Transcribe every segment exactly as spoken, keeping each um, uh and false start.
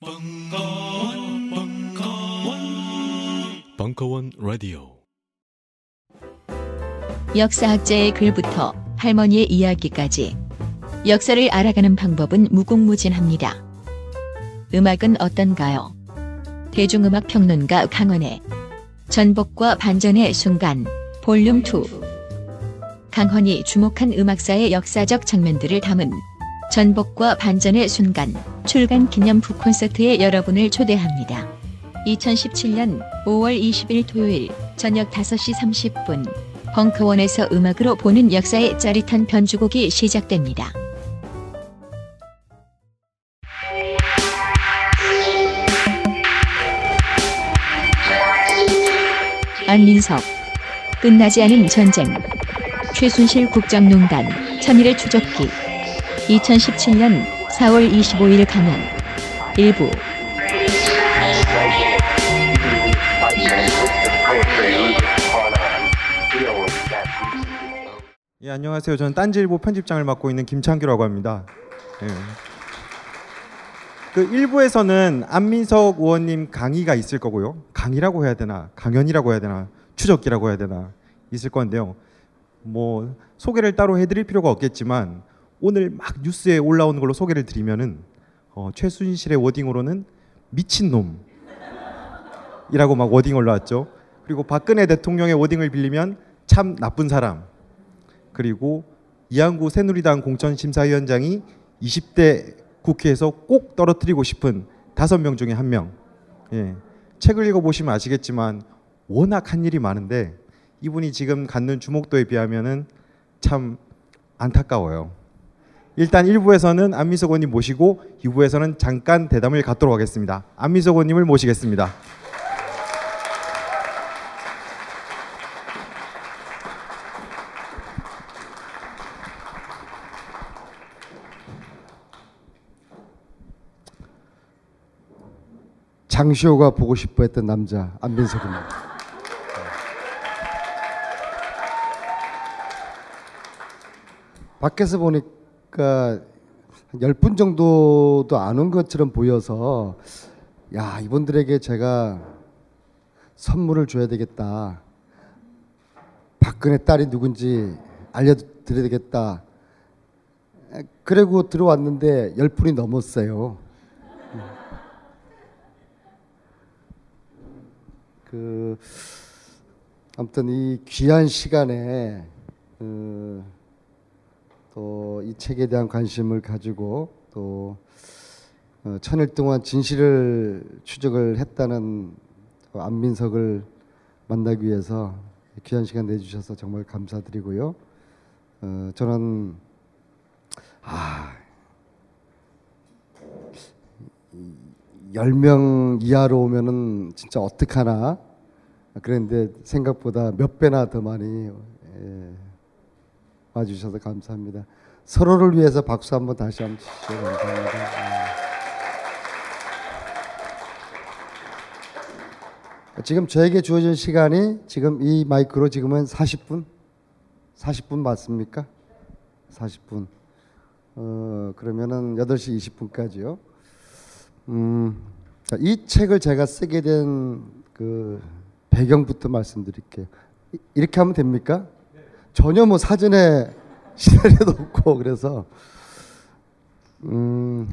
펑크원, 펑크원. 펑크원 라디오. 역사학자의 글부터 할머니의 이야기까지 역사를 알아가는 방법은 무궁무진합니다. 음악은 어떤가요? 대중음악 평론가 강헌의 전복과 반전의 순간 볼륨 투. 강헌이 주목한 음악사의 역사적 장면들을 담은 전복과 반전의 순간 출간 기념 북콘서트에 여러분을 초대합니다. 이천십칠년 오월 이십일 토요일 저녁 다섯시 삼십분 펑크원에서 음악으로 보는 역사의 짜릿한 변주곡이 시작됩니다. 안민석, 끝나지 않은 전쟁, 최순실 국정농단, 천일의 추적기, 이천십칠년 사월 이십오일 강연 일부. 예, 안녕하세요. 저는 딴지일보 편집장을 맡고 있는 김창규라고 합니다. 예. 그 일부에서는 안민석 의원님 강의가 있을 거고요. 강의라고 해야 되나, 강연이라고 해야 되나, 추적기라고 해야 되나 있을 건데요. 뭐 소개를 따로 해드릴 필요가 없겠지만 오늘 막 뉴스에 올라오는 걸로 소개를 드리면은 어, 최순실의 워딩으로는 미친놈이라고 막 워딩 올라왔죠. 그리고 박근혜 대통령의 워딩을 빌리면 참 나쁜 사람. 그리고 이한구 새누리당 공천심사위원장이 이십대 국회에서 꼭 떨어뜨리고 싶은 다섯 명 중에 한 명. 예. 책을 읽어보시면 아시겠지만 워낙 한 일이 많은데 이분이 지금 갖는 주목도에 비하면은 참 안타까워요. 일단 일부에서는 안민석 의원님 모시고 이부에서는 잠깐 대담을 갖도록 하겠습니다. 안민석 의원님을 모시겠습니다. 장시호가 보고 싶어 했던 남자 안민석입니다. 밖에서 보니까 그러니까 열 분 정도도 안 온 것처럼 보여서 야, 이분들에게 제가 선물을 줘야 되겠다, 박근혜 딸이 누군지 알려드려야 되겠다, 그리고 들어왔는데 열 분이 넘었어요. 그 아무튼 이 귀한 시간에 그 또 이 책에 대한 관심을 가지고 또 천일 동안 진실을 추적을 했다는 안민석을 만나기 위해서 귀한 시간 내주셔서 정말 감사드리고요. 어, 저는 아, 열 명 이하로 오면은 진짜 어떡하나 그랬는데 생각보다 몇 배나 더 많이 예, 와주셔서 감사합니다. 서로를 위해서 박수 한번 다시 한번 주시죠. 감사합니다. 네. 지금 저에게 주어진 시간이 지금 이 마이크로 지금은 사십분? 사십분 맞습니까? 사십분. 어, 그러면은 여덟시 이십분까지요. 음, 이 책을 제가 쓰게 된 그 배경부터 말씀드릴게요. 이, 이렇게 하면 됩니까? 전혀 뭐 사전에 시나리오도 없고 그래서 음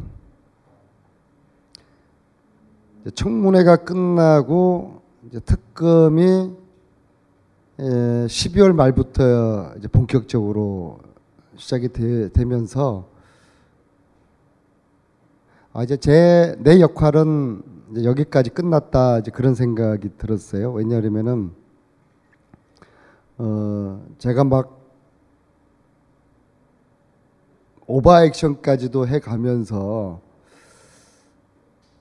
이제 청문회가 끝나고 이제 특검이 예 십이월 말부터 이제 본격적으로 시작이 되, 되면서 아 이제 제 내 역할은 이제 여기까지 끝났다 이제 그런 생각이 들었어요. 왜냐하면은 어 제가 막 오버액션까지도 해가면서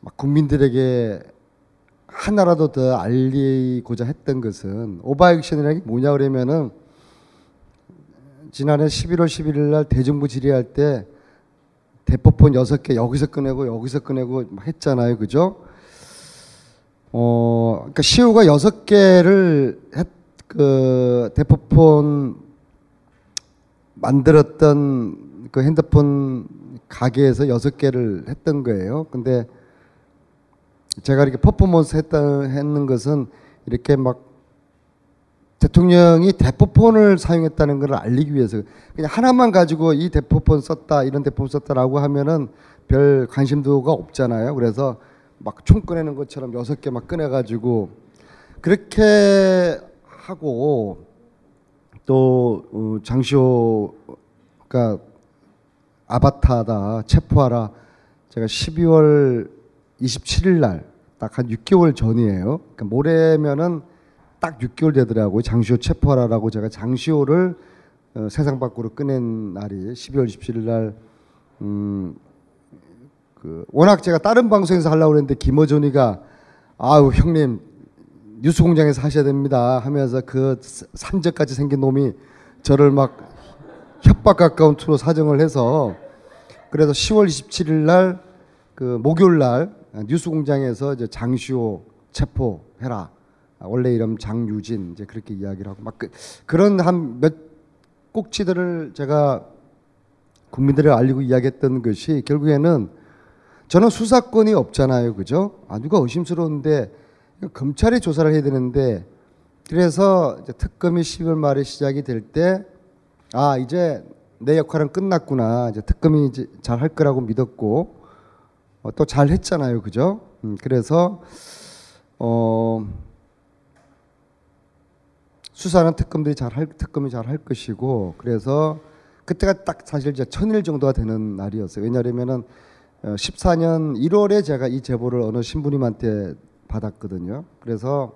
막 국민들에게 하나라도 더 알리고자 했던 것은, 오버액션이라는 게 뭐냐 그러면은 지난해 십일월 십일일날 대정부 질의할 때 대포폰 여섯 개 여기서 꺼내고 여기서 꺼내고 했잖아요, 그죠? 어 그러니까 시호가 여섯 개를 했 그 대포폰 만들었던 그 핸드폰 가게에서 여섯 개를 했던 거예요. 근데 제가 이렇게 퍼포먼스 했다 했는 것은 이렇게 막 대통령이 대포폰을 사용했다는 걸 알리기 위해서 그냥 하나만 가지고 이 대포폰 썼다 이런 대포폰 썼다라고 하면은 별 관심도가 없잖아요. 그래서 막 총 꺼내는 것처럼 여섯 개 막 꺼내가지고 그렇게 하고 또 장시호가 아바타다 체포하라 제가 십이월 이십칠일 날 딱 한 육 개월 전이에요. 그러니까 모레면은 딱 육 개월 되더라고요. 장시호 체포하라라고 제가 장시호를 어, 세상 밖으로 꺼낸 날이 십이월 이십칠일 날 음, 그 워낙 제가 다른 방송에서 하려고 했는데 김어준이가 아우 형님 뉴스공장에서 하셔야 됩니다 하면서 그 산적같이 생긴 놈이 저를 막 협박 가까운 투로 사정을 해서 그래서 시월 이십칠일 날 그 목요일 날 뉴스공장에서 이제 장시호 체포해라. 원래 이름 장유진 이제 그렇게 이야기를 하고 막 그, 그런 한 몇 꼭지들을 제가 국민들을 알리고 이야기했던 것이 결국에는 저는 수사권이 없잖아요, 그죠? 아 누가 의심스러운데 검찰이 조사를 해야 되는데 그래서 이제 특검이 십이월 말에 시작이 될 때 아 이제 내 역할은 끝났구나 이제 특검이 이제 잘 할 거라고 믿었고 어, 또 잘 했잖아요, 그죠? 음, 그래서 어. 수사는 특검들이 잘 할, 특검이 잘 할 것이고, 그래서 그때가 딱 사실 이제 천일 정도가 되는 날이었어요. 왜냐하면은 십사년 일월에 제가 이 제보를 어느 신부님한테 받았거든요. 그래서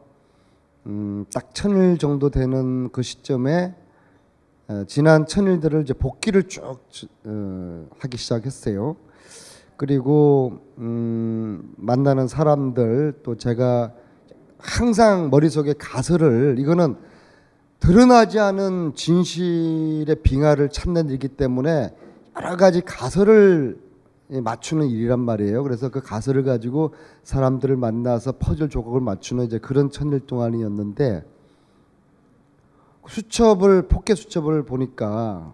음, 딱 천일 정도 되는 그 시점에 어, 지난 천일들을 이제 복기를 쭉 어, 하기 시작했어요. 그리고 음, 만나는 사람들 또 제가 항상 머릿속에 가설을 이거는 드러나지 않은 진실의 빙하를 찾는 일이기 때문에 여러 가지 가설을 맞추는 일이란 말이에요. 그래서 그 가설을 가지고 사람들을 만나서 퍼즐 조각을 맞추는 이제 그런 천일 동안이었는데 수첩을 폭개 수첩을 보니까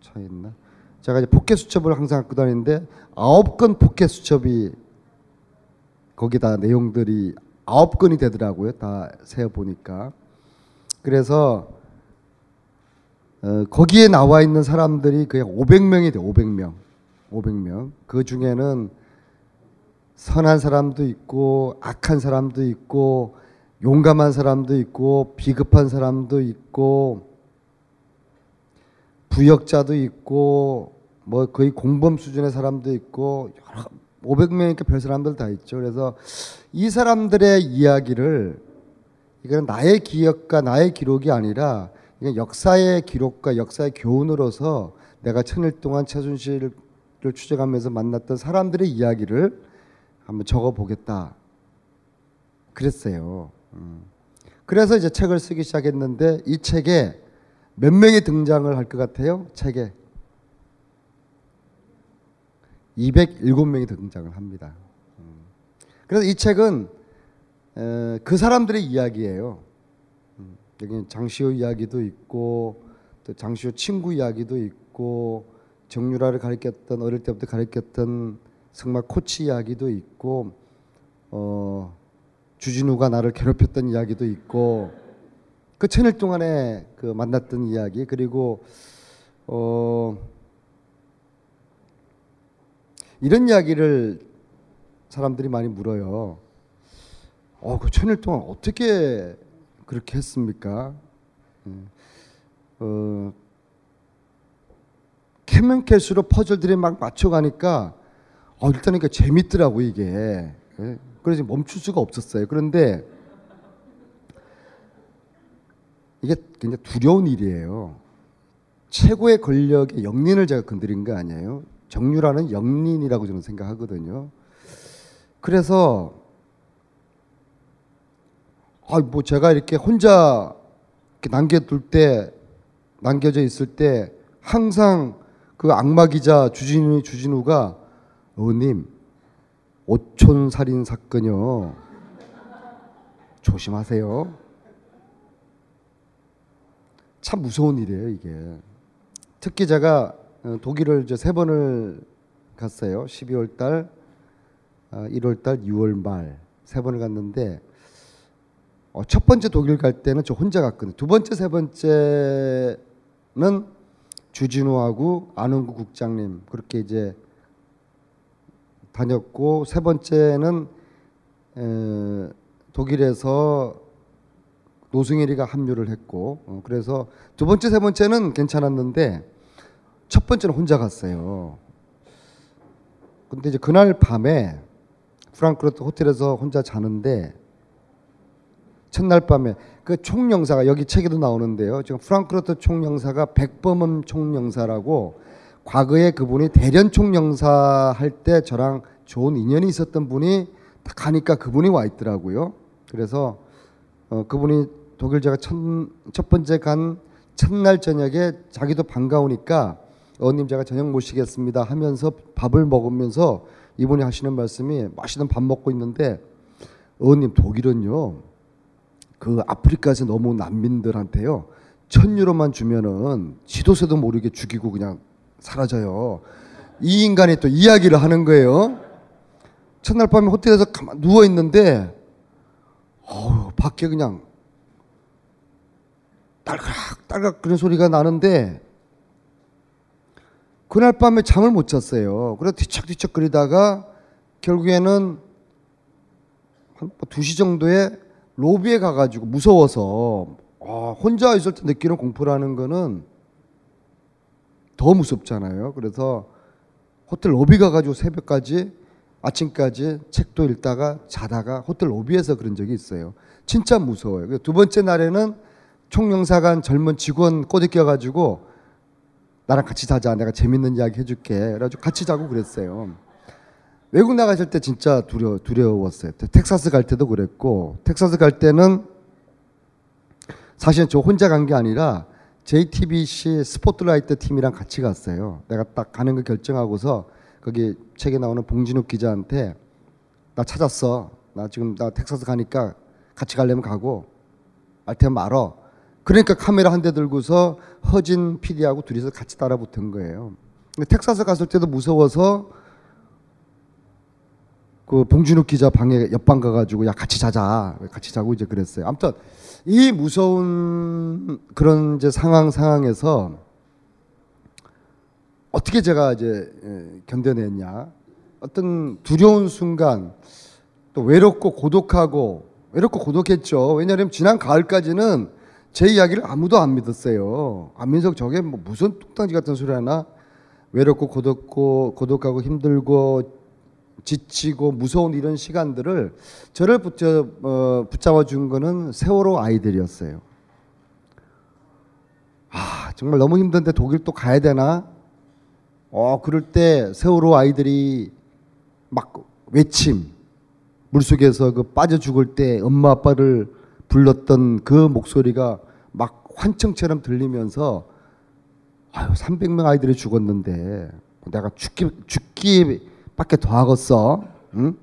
차 있나? 제가 이제 폭개 수첩을 항상 갖고 다니는데 아홉 건 폭개 수첩이 거기다 내용들이 아홉 건이 되더라고요. 다 세어 보니까. 그래서 어, 거기에 나와 있는 사람들이 그냥 오백 명이 돼요. 오백 명. 오백 명. 그 중에는 선한 사람도 있고 악한 사람도 있고 용감한 사람도 있고 비급한 사람도 있고 부역자도 있고 뭐 거의 공범 수준의 사람도 있고 여러 오백 명이니까 별 사람들 다 있죠. 그래서 이 사람들의 이야기를 이건 나의 기억과 나의 기록이 아니라 이건 역사의 기록과 역사의 교훈으로서 내가 천일 동안 최순실을 추적하면서 만났던 사람들의 이야기를 한번 적어보겠다. 그랬어요. 음. 그래서 이제 책을 쓰기 시작했는데 이 책에 몇 명이 등장을 할 것 같아요? 책에. 이백칠 명이 등장을 합니다. 음. 그래서 이 책은 에, 그 사람들의 이야기예요. 음, 여기 장시호 이야기도 있고 또 장시호 친구 이야기도 있고 정유라를 가르쳤던 어릴 때부터 가르쳤던 승마 코치 이야기도 있고 어, 주진우가 나를 괴롭혔던 이야기도 있고 그 천일 동안에 그 만났던 이야기 그리고 어, 이런 이야기를 사람들이 많이 물어요. 어, 그 천일 동안 어떻게 그렇게 했습니까? 음. 어, 캐면 캘수로 퍼즐들이 막 맞춰가니까 어, 일단은 그러니까 재밌더라고 이게. 예? 그래서 멈출 수가 없었어요. 그런데 이게 굉장히 두려운 일이에요. 최고의 권력의 영린을 제가 건드린 거 아니에요? 정유라는 영린이라고 저는 생각하거든요. 그래서 아, 뭐 제가 이렇게 혼자 이렇게 남겨둘 때 남겨져 있을 때 항상 그 악마 기자 주진우 주진우가 의원님 오촌 살인 사건요 조심하세요. 참 무서운 일이에요 이게. 특히 제가 독일을 이제 세 번을 갔어요. 십이월 달, 일월 달, 유월 말 세 번을 갔는데 어, 첫 번째 독일 갈 때는 저 혼자 갔거든요. 두 번째, 세 번째는 주진우하고 안홍구 국장님 그렇게 이제 다녔고, 세 번째는 에, 독일에서 노승일이가 합류를 했고, 어, 그래서 두 번째, 세 번째는 괜찮았는데 첫 번째는 혼자 갔어요. 근데 이제 그날 밤에 프랑크푸르트 호텔에서 혼자 자는데 첫날 밤에 그 총영사가 여기 책에도 나오는데요. 지금 프랑크푸르트 총영사가 백범음 총영사라고 과거에 그분이 대련 총영사 할 때 저랑 좋은 인연이 있었던 분이 딱 가니까 그분이 와 있더라고요. 그래서 어, 그분이 독일 제가 첫, 첫 번째 간 첫날 저녁에 자기도 반가우니까 어님 제가 저녁 모시겠습니다 하면서 밥을 먹으면서 이분이 하시는 말씀이 맛있는 밥 먹고 있는데 어님 독일은요 그 아프리카에서 너무 난민들한테요 천 유로만 주면은 지도세도 모르게 죽이고 그냥 사라져요. 이 인간이 또 이야기를 하는 거예요. 첫날 밤에 호텔에서 가만 누워 있는데 어우 밖에 그냥 딸깍 딸깍 그런 소리가 나는데 그날 밤에 잠을 못 잤어요. 그래서 뒤척뒤척 거리다가 결국에는 한 두 시 정도에 로비에 가가지고 무서워서 아, 혼자 있을 때 느끼는 공포라는 거는 더 무섭잖아요. 그래서 호텔 로비 가가지고 새벽까지 아침까지 책도 읽다가 자다가 호텔 로비에서 그런 적이 있어요. 진짜 무서워요. 두 번째 날에는 총영사관 젊은 직원 꼬드겨가지고 나랑 같이 자자. 내가 재밌는 이야기 해줄게. 그래가지고 같이 자고 그랬어요. 외국 나가실 때 진짜 두려, 두려웠어요. 텍사스 갈 때도 그랬고, 텍사스 갈 때는 사실 저 혼자 간 게 아니라 제이티비씨 스포트라이트 팀이랑 같이 갔어요. 내가 딱 가는 거 결정하고서 거기 책에 나오는 봉진욱 기자한테 나 찾았어. 나 지금 나 텍사스 가니까 같이 가려면 가고 알 테면 말어. 그러니까 카메라 한 대 들고서 허진 피디하고 둘이서 같이 따라 붙은 거예요. 근데 텍사스 갔을 때도 무서워서 그 봉준욱 기자 방에 옆방 가가지고 야 같이 자자 같이 자고 이제 그랬어요. 아무튼 이 무서운 그런 이제 상황 상황에서 어떻게 제가 이제 견뎌냈냐? 어떤 두려운 순간 또 외롭고 고독하고 외롭고 고독했죠. 왜냐하면 지난 가을까지는 제 이야기를 아무도 안 믿었어요. 안민석 저게 뭐 무슨 뚝딱지 같은 소리 하나? 외롭고 고독고 고독하고 힘들고 지치고 무서운 이런 시간들을 저를 붙여, 어, 붙잡아 준 거는 세월호 아이들이었어요. 아 정말 너무 힘든데 독일 또 가야 되나? 어 그럴 때 세월호 아이들이 막 외침 물속에서 그 빠져 죽을 때 엄마 아빠를 불렀던 그 목소리가 막 환청처럼 들리면서 아유 삼백 명 아이들이 죽었는데 내가 죽기 죽기밖에 더 하겠어. 응?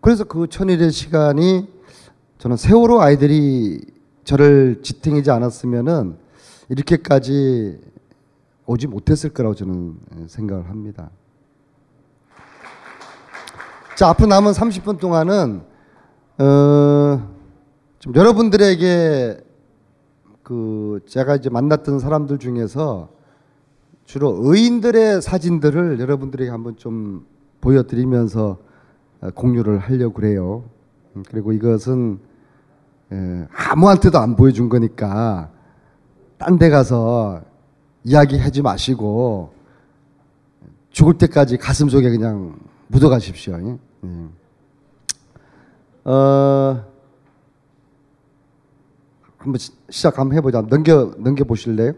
그래서 그 천일의 시간이 저는 세월호 아이들이 저를 지탱이지 않았으면은 이렇게까지 오지 못했을 거라고 저는 생각을 합니다. 자 앞으로 남은 삼십 분 동안은 어, 좀 여러분들에게 그 제가 이제 만났던 사람들 중에서 주로 의인들의 사진들을 여러분들에게 한번 좀 보여드리면서 공유를 하려고 그래요. 그리고 이것은 에, 아무한테도 안 보여준 거니까 딴 데 가서 이야기하지 마시고 죽을 때까지 가슴 속에 그냥 묻어가십시오. 예? 예. 어, 한번 시, 시작 한번 해보자. 넘겨 넘겨 보실래요?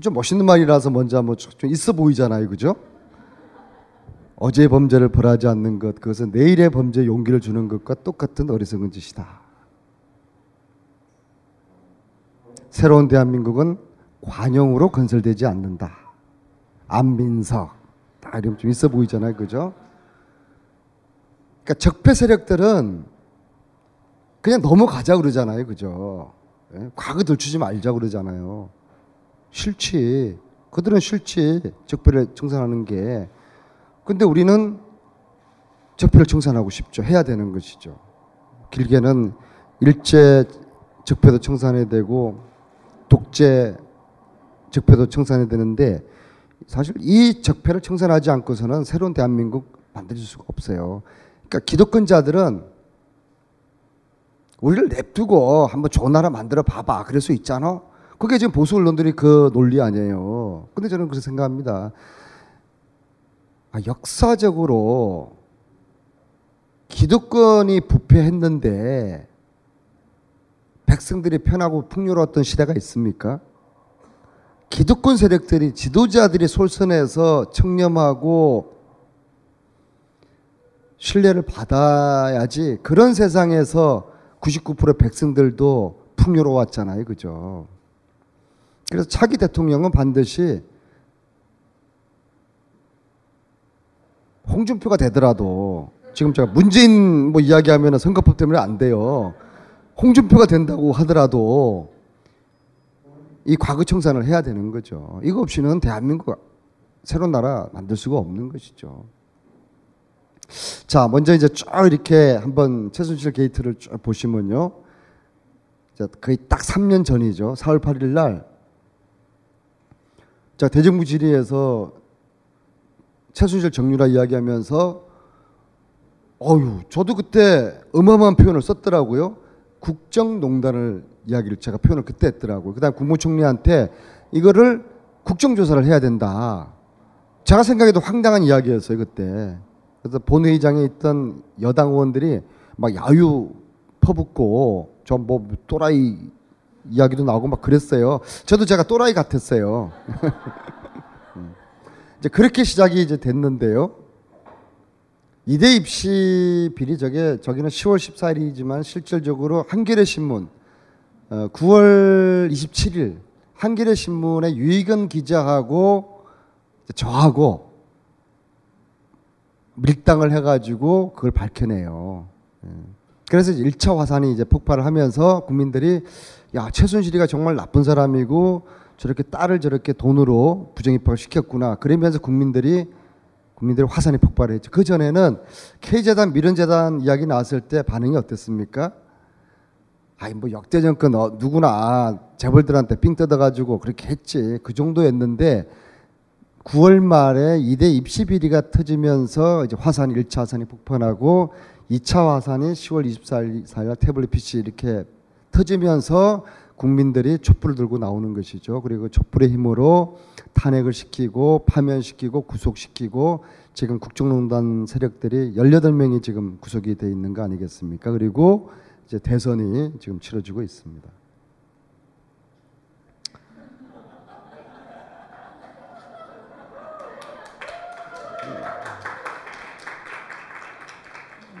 좀 멋있는 말이라서 먼저 뭐 좀 있어 보이잖아요, 그죠? 어제의 범죄를 벌하지 않는 것, 그것은 내일의 범죄에 용기를 주는 것과 똑같은 어리석은 짓이다. 새로운 대한민국은 관용으로 건설되지 않는다. 안민석. 딱 이러면 좀 있어 보이잖아요. 그죠? 그러니까 적폐 세력들은 그냥 넘어가자 그러잖아요. 그죠? 예? 과거 들추지 말자 그러잖아요. 싫지. 그들은 싫지. 적폐를 청산하는 게. 근데 우리는 적폐를 청산하고 싶죠. 해야 되는 것이죠. 길게는 일제 적폐도 청산해야 되고 독재 적폐도 청산해야 되는데 사실 이 적폐를 청산하지 않고서는 새로운 대한민국 만들어질 수가 없어요. 그러니까 기득권자들은 우리를 냅두고 한번 좋은 나라 만들어 봐봐. 그럴 수 있잖아. 그게 지금 보수 언론들이 그 논리 아니에요. 근데 저는 그렇게 생각합니다. 아, 역사적으로 기득권이 부패했는데 백성들이 편하고 풍요로웠던 시대가 있습니까? 기득권 세력들이 지도자들이 솔선해서 청렴하고 신뢰를 받아야지 그런 세상에서 구십구 퍼센트 백성들도 풍요로웠잖아요. 그죠? 그래서 차기 대통령은 반드시 홍준표가 되더라도 지금 제가 문재인 뭐 이야기하면 선거법 때문에 안 돼요. 홍준표가 된다고 하더라도 이 과거 청산을 해야 되는 거죠. 이거 없이는 대한민국 새로운 나라 만들 수가 없는 것이죠. 자, 먼저 이제 쭉 이렇게 한번 최순실 게이트를 쭉 보시면요. 거의 딱 삼 년 전이죠. 사월 팔일 날. 자, 대정부 질의에서 최순실 정유라 이야기하면서 어휴, 저도 그때 어마어마한 표현을 썼더라고요. 국정농단을 이야기를 제가 표현을 그때 했더라고요. 그 다음 국무총리한테 이거를 국정조사를 해야 된다. 제가 생각해도 황당한 이야기였어요. 그때. 그래서 본회의장에 있던 여당 의원들이 막 야유 퍼붓고 저 뭐 또라이 이야기도 나오고 막 그랬어요. 저도 제가 또라이 같았어요. 이제 그렇게 시작이 이제 됐는데요. 이대 입시 비리 저게 저기는 시월 십사일이지만 실질적으로 한겨레신문 어, 구월 이십칠일 한겨레신문의 유익은 기자하고 저하고 밀당을 해가지고 그걸 밝혀내요. 그래서 일 차 화산이 이제 폭발을 하면서 국민들이 야 최순실이가 정말 나쁜 사람이고 저렇게 딸을 저렇게 돈으로 부정입학을 시켰구나. 그러면서 국민들이 국민들의 화산이 폭발했죠. 그 전에는 K재단, 미련재단 이야기 나왔을 때 반응이 어땠습니까? 아이 뭐 역대 정권 어, 누구나 재벌들한테 삥 뜯어가지고 그렇게 했지. 그 정도였는데 구월 말에 이대 입시 비리가 터지면서 이제 화산 일 차 화산이 폭발하고 이 차 화산이 시월 이십사일 태블릿 피씨 이렇게 터지면서 국민들이 촛불을 들고 나오는 것이죠. 그리고 촛불의 힘으로 탄핵을 시키고 파면시키고 구속시키고 지금 국정농단 세력들이 열여덟 명이 지금 구속이 돼 있는 거 아니겠습니까? 그리고 이제 대선이 지금 치러지고 있습니다.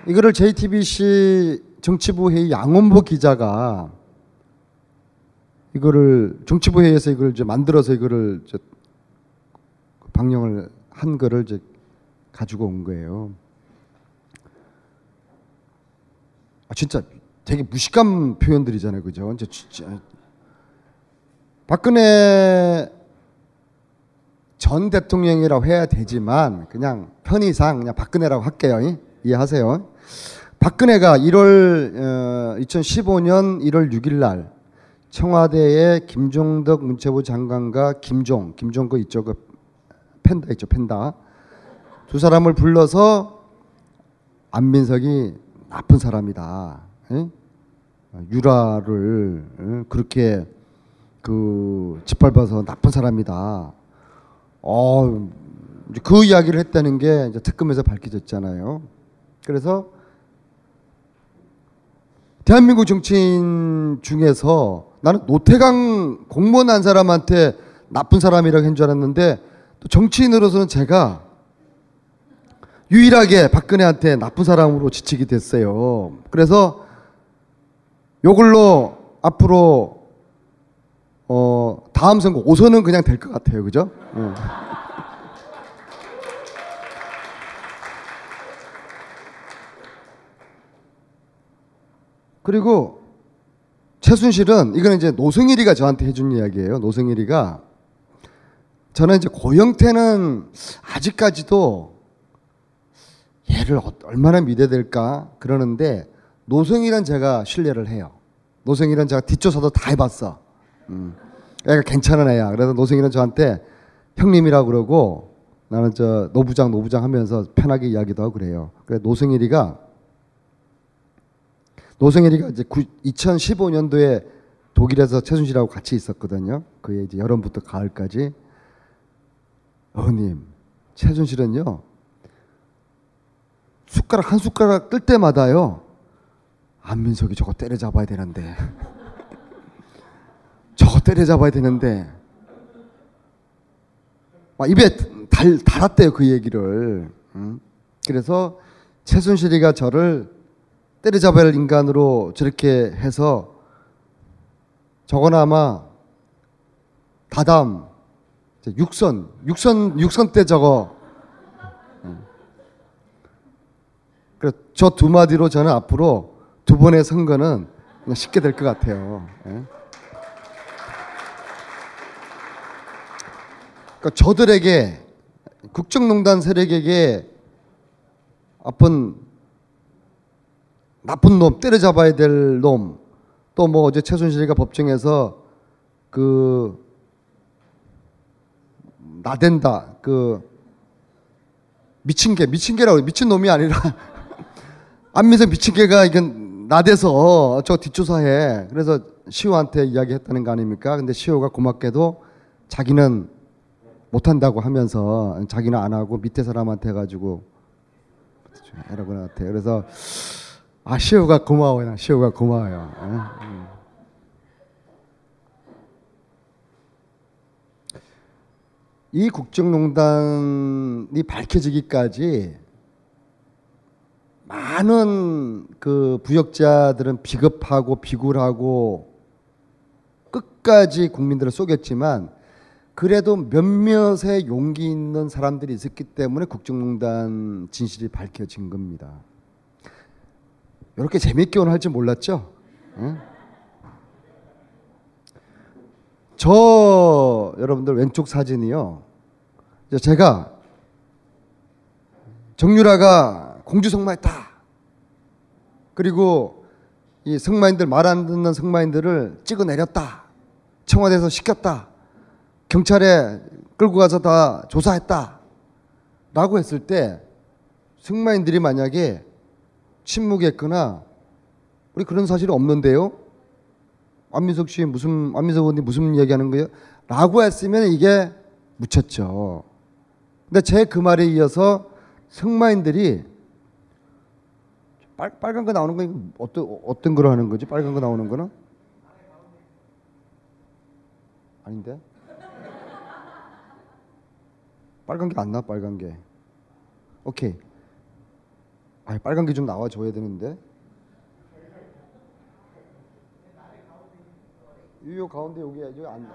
이거를 제이티비씨 정치부 회의 양원보 기자가 이거를 정치부 회의에서 이걸 이제 만들어서 이거를 이제 방영을 한 거를 이제 가지고 온 거예요. 아 진짜 되게 무식한 표현들이잖아요, 그죠? 이제 진짜 박근혜 전 대통령이라고 해야 되지만 그냥 편의상 그냥 박근혜라고 할게요. 이? 이해하세요? 박근혜가 이천십오년 일월 육일 날 청와대에 김종덕 문체부 장관과 김종, 김종 그 있죠, 그 펜다 있죠, 펜다 두 사람을 불러서 안민석이 나쁜 사람이다, 유라를 그렇게 그 짓밟아서 나쁜 사람이다. 어, 그 이야기를 했다는 게 이제 특검에서 밝혀졌잖아요. 그래서 대한민국 정치인 중에서 나는 노태강 공무원 한 사람한테 나쁜 사람이라고 한 줄 알았는데 또 정치인으로서는 제가 유일하게 박근혜한테 나쁜 사람으로 지칭이 됐어요. 그래서 이걸로 앞으로 어 다음 선거 오선은 그냥 될 것 같아요. 그죠? 네. 그리고 최순실은, 이건 이제 노승일이가 저한테 해준 이야기예요. 노승일이가, 저는 이제 고영태는 아직까지도 얘를 얼마나 믿어야 될까 그러는데, 노승일은 제가 신뢰를 해요. 노승일은 제가 뒷조사도 다 해봤어. 음. 애가 괜찮은 애야. 그래서 노승일은 저한테 형님이라고 그러고, 나는 저 노부장 노부장 하면서 편하게 이야기도 하고 그래요. 그래서 노승일이가 노승일이가 이제 이천십오 년도에 독일에서 최순실하고 같이 있었거든요. 그해 이제 여름부터 가을까지. 어님, 최순실은요, 숟가락 한 숟가락 뜰 때마다요, 안민석이 저거 때려잡아야 되는데, 저거 때려잡아야 되는데, 막 입에 달, 달았대요, 그 얘기를. 응? 그래서 최순실이가 저를 때려잡아야 할 인간으로 저렇게 해서, 저건 아마 다담 육선 육선 육선 때 저거. 그래서 저 두 마디로 저는 앞으로 두 번의 선거는 그냥 쉽게 될 것 같아요. 그러니까 저들에게, 국정농단 세력에게 아픈 나쁜 놈, 때려잡아야 될 놈, 또 뭐 어제 최순실이가 법정에서 그 나댄다, 그 미친 개, 미친 개라고, 미친 놈이 아니라 안민석 미친 개가 이건 나대서 저 뒷조사해. 그래서 시호한테 이야기했다는 거 아닙니까? 근데 시호가 고맙게도 자기는 못한다고 하면서, 자기는 안 하고 밑에 사람한테 해가지고 이러고 나한테. 그래서 아, 시호가 고마워요. 시호가 고마워요. 이 국정농단이 밝혀지기까지 많은 그 부역자들은 비겁하고 비굴하고 끝까지 국민들을 속였지만, 그래도 몇몇의 용기 있는 사람들이 있었기 때문에 국정농단 진실이 밝혀진 겁니다. 이렇게 재밌게 오늘 할 줄 몰랐죠? 응? 저 여러분들 왼쪽 사진이요, 제가 정유라가 공주성마했다, 그리고 이 성마인들, 말 안 듣는 성마인들을 찍어내렸다, 청와대에서 시켰다, 경찰에 끌고 가서 다 조사했다 라고 했을 때, 성마인들이 만약에 침묵했거나, 우리 그런 사실이 없는데요, 안민석 씨 무슨, 안민석 의원님 무슨 얘기하는 거예요? 라고 했으면 이게 묻혔죠. 근데 제 그 말에 이어서 승마인들이, 빨, 빨간 거 나오는 건 어떤, 어떤 거로 하는 거지? 빨간 거 나오는 거는? 아닌데? 빨간 게 안 나, 빨간 게. 오케이. 아니, 빨간 게 좀 나와줘야 되는데. 요 가운데 여기 여기 안 나.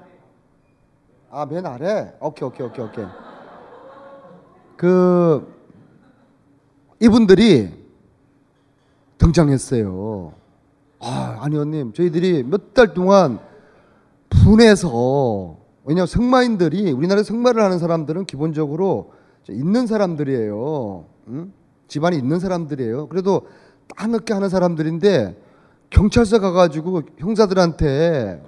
아, 맨 아래. 오케이 오케이 오케이 오케이. 그 이분들이 등장했어요. 아, 안의원님, 저희들이 몇 달 동안 분해서, 왜냐하면 승마인들이, 우리나라에 승마를 하는 사람들은 기본적으로 있는 사람들이에요. 응? 집안이 있는 사람들이에요. 그래도 따늦게 하는 사람들인데, 경찰서 가가지고 형사들한테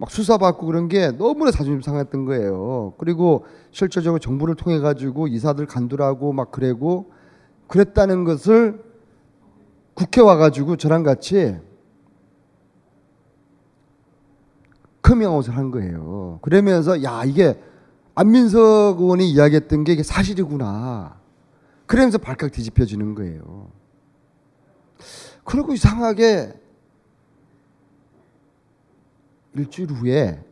막 수사받고 그런 게 너무나 자존심 상했던 거예요. 그리고 실질적으로 정부를 통해 가지고 이사들 간두라고 막 그래고 그랬다는 것을 국회 와가지고 저랑 같이 커밍아웃을 한 거예요. 그러면서, 야, 이게 안민석 의원이 이야기했던 게 이게 사실이구나. 그러면서 발칵 뒤집혀지는 거예요. 그리고 이상하게 일주일 후에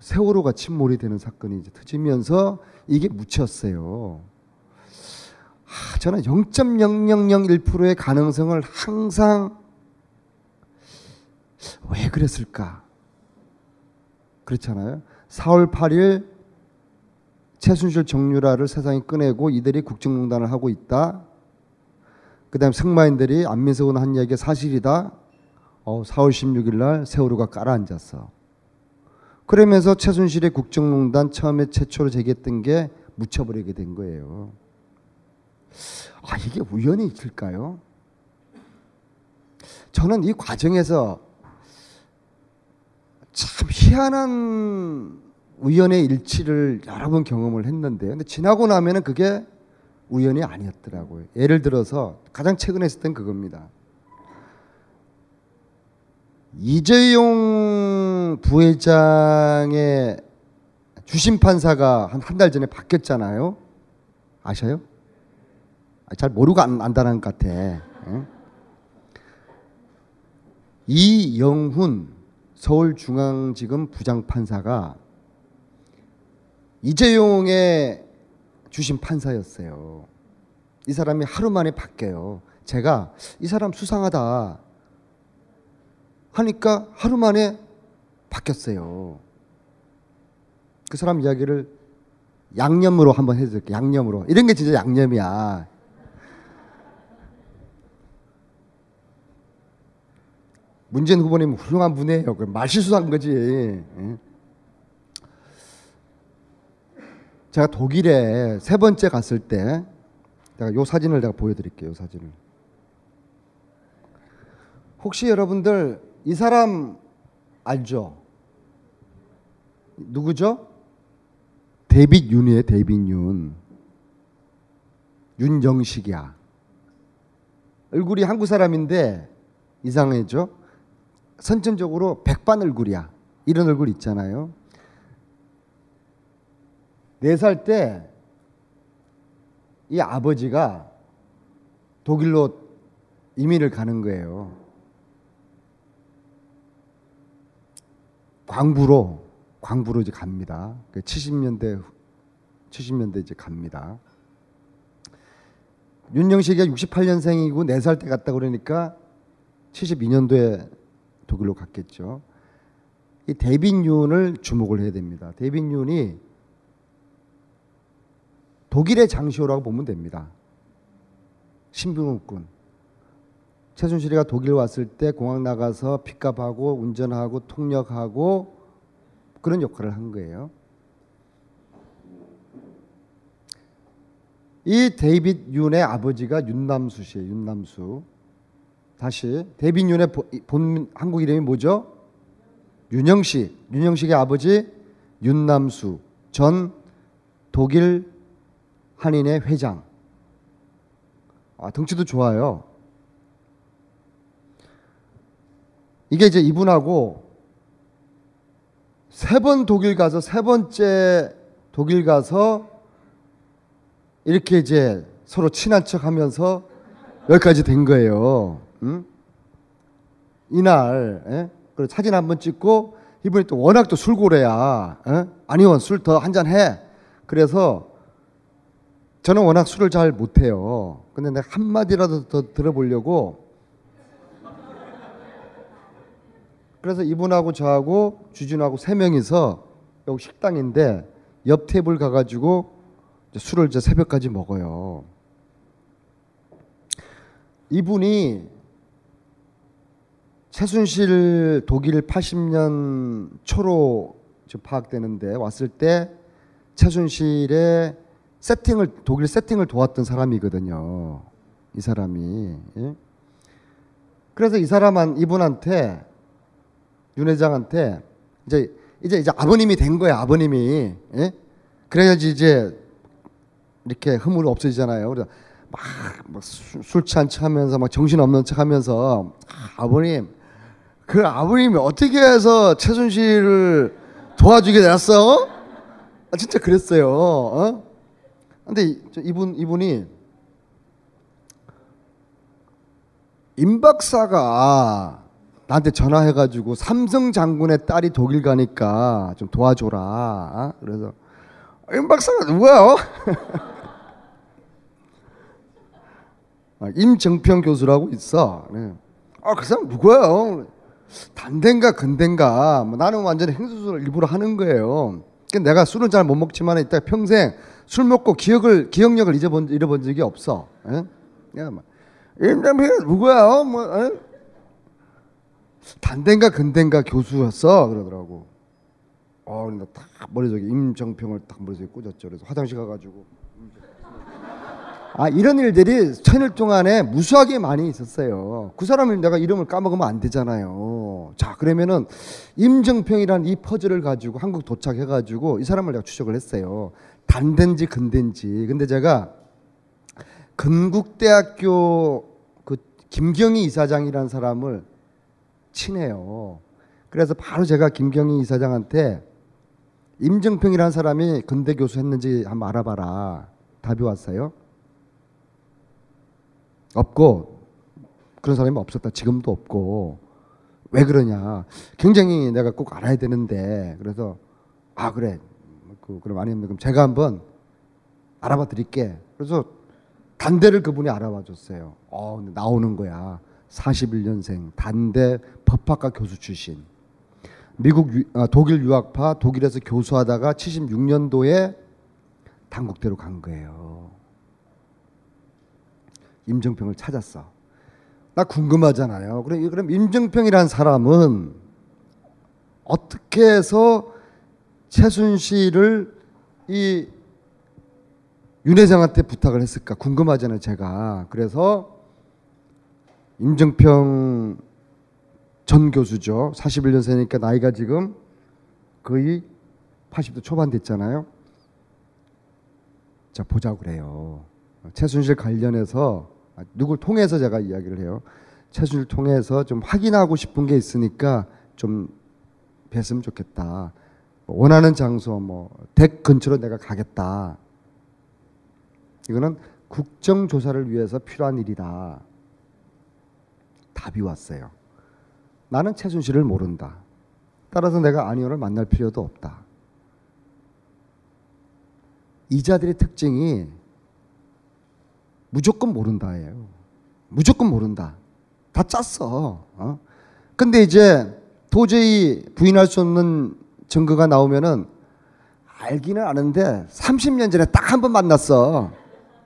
세월호가 침몰이 되는 사건이 이제 터지면서 이게 묻혔어요. 아, 저는 영 점 영영영일 퍼센트의 가능성을 항상, 왜 그랬을까? 그렇잖아요. 사월 팔일 최순실 정유라를 세상에 꺼내고 이들이 국정농단을 하고 있다. 그 다음에 승마인들이 안민석 의원 한 이야기가 사실이다. 어, 사월 십육일 날 세월호가 깔아앉았어. 그러면서 최순실의 국정농단 처음에 최초로 제기했던 게 묻혀버리게 된 거예요. 아, 이게 우연이 있을까요? 저는 이 과정에서 참 희한한 우연의 일치를 여러 번 경험을 했는데요. 근데 지나고 나면은 그게 우연이 아니었더라고요. 예를 들어서 가장 최근에 했었던 그겁니다. 이재용 부회장의 주심판사가 한 한 달 전에 바뀌었잖아요. 아셔요? 잘 모르고 안, 안다는 것 같아. 응? 이영훈 서울중앙지검 부장판사가 이재용의 주심판사였어요. 이 사람이 하루 만에 바뀌어요. 제가 이 사람 수상하다 하니까 하루 만에 바뀌었어요. 그 사람 이야기를 양념으로 한번 해드릴게요. 양념으로. 이런 게 진짜 양념이야. 문재인 후보님 훌륭한 분이에요. 말실수한 거지. 제가 독일에 세 번째 갔을 때 제가 요 사진을 내가 보여드릴게요. 요 사진을. 혹시 여러분들 이 사람 알죠? 누구죠? 데이빗 윤이에요. 데이빗 윤. 윤영식이야. 얼굴이 한국 사람인데 이상해죠? 선천적으로 백반 얼굴이야. 이런 얼굴 있잖아요. 네 살 때 이 아버지가 독일로 이민을 가는 거예요. 광부로 광부로 이제 갑니다. 칠십 년대 칠십 년대 이제 갑니다. 윤영식이가 육십팔 년생이고 네 살 때 갔다 그러니까 칠십이 년도에 독일로 갔겠죠. 이 데이빗 윤을 주목을 해야 됩니다. 데이빗 윤이 독일의 장시호라고 보면 됩니다. 신병훈군. 최순실이가 독일 왔을 때 공항 나가서 픽업하고 운전하고 통역하고 그런 역할을 한 거예요. 이 데이빗 윤의 아버지가 윤남수 씨예요. 윤남수. 다시 데이빗 윤의 본 한국 이름이 뭐죠? 윤영식. 윤영식의 아버지 윤남수 전 독일 한인의 회장. 아, 덩치도 좋아요. 이게 이제 이분하고 세 번 독일 가서 세 번째 독일 가서 이렇게 이제 서로 친한 척하면서 여기까지 된 거예요. 응? 이날 예? 그리고 사진 한번 찍고 이분이 또 워낙 또 술고래야. 예? 아니원 술 더 한잔 해. 그래서 저는 워낙 술을 잘 못해요. 근데 내가 한마디라도 더 들어보려고 그래서 이분하고 저하고 주진우하고 세 명이서 여기 식당인데 옆 테이블 가가지고 이제 술을 이제 새벽까지 먹어요. 이분이 최순실 독일 팔십 년 초로 파악되는데 왔을 때 최순실의 세팅을 독일 세팅을 도왔던 사람이거든요. 이 사람이. 예? 그래서 이 사람한 이분한테 윤 회장한테 이제 이제 이제 아버님이 된 거야. 아버님이. 예? 그래야지 이제 이렇게 흐물 없어지잖아요. 그래서 막, 막 술 취한 척하면서 막 정신 없는 척하면서 아, 아버님 그 아버님이 어떻게 해서 최순실을 도와주게 됐어? 아, 진짜 그랬어요. 어? 근데 이분, 이분이 임 박사가 나한테 전화해가지고 삼성 장군의 딸이 독일 가니까 좀 도와줘라. 그래서 임 박사가 누구야? 임정평 교수라고 있어. 아, 그 사람 누구야? 단대인가 근대인가. 뭐 나는 완전히 행수술을 일부러 하는 거예요. 그러니까 내가 술은 잘 못 먹지만 이따 평생 술 먹고 기억을 기억력을 잊어본 잃어본 적이 없어. 예? 야, 임정평 누구야? 뭐, 에? 반대인가 근대인가 교수였어 그러더라고. 어, 나 딱 머릿속에 임정평을 딱 머릿속에 꽂았죠. 그래서 화장실 가가지고. 아, 이런 일들이 천일 동안에 무수하게 많이 있었어요. 그 사람을 내가 이름을 까먹으면 안 되잖아요. 자, 그러면은 임정평이라는 이 퍼즐을 가지고 한국 도착해가지고 이 사람을 내가 추적을 했어요. 단대인지 근대인지. 근데 제가 건국대학교 그 김경희 이사장이라는 사람을 친해요. 그래서 바로 제가 김경희 이사장한테 임정평이라는 사람이 근대 교수 했는지 한번 알아봐라. 답이 왔어요. 없고 그런 사람이 없었다. 지금도 없고. 왜 그러냐. 굉장히 내가 꼭 알아야 되는데. 그래서 아 그래. 그, 그럼 아니면 그럼 제가 한번 알아봐 드릴게. 그래서 단대를 그분이 알아봐 줬어요. 어, 근데 나오는 거야. 사십일 년생 단대 법학과 교수 출신. 미국 유, 아, 독일 유학파 독일에서 교수하다가 칠십육 년도에 단국대로 간 거예요. 임정평을 찾았어. 나 궁금하잖아요. 그래, 그럼 임정평이라는 사람은 어떻게 해서 최순실을 이 윤 회장한테 부탁을 했을까 궁금하잖아요. 제가. 그래서 임정평 전 교수죠. 사십일 년생이니까 나이가 지금 거의 팔십도 초반 됐잖아요. 자 보자고 그래요. 최순실 관련해서 누굴 통해서 제가 이야기를 해요. 최순실 통해서 좀 확인하고 싶은 게 있으니까 좀 뵀으면 좋겠다. 원하는 장소 뭐 댁 근처로 내가 가겠다. 이거는 국정조사를 위해서 필요한 일이다. 답이 왔어요. 나는 최순실을 모른다. 따라서 내가 안희원을 만날 필요도 없다. 이자들의 특징이 무조건 모른다예요. 무조건 모른다. 다 짰어. 어? 근데 이제 도저히 부인할 수 없는 증거가 나오면은 알기는 아는데 삼십 년 전에 딱 한 번 만났어.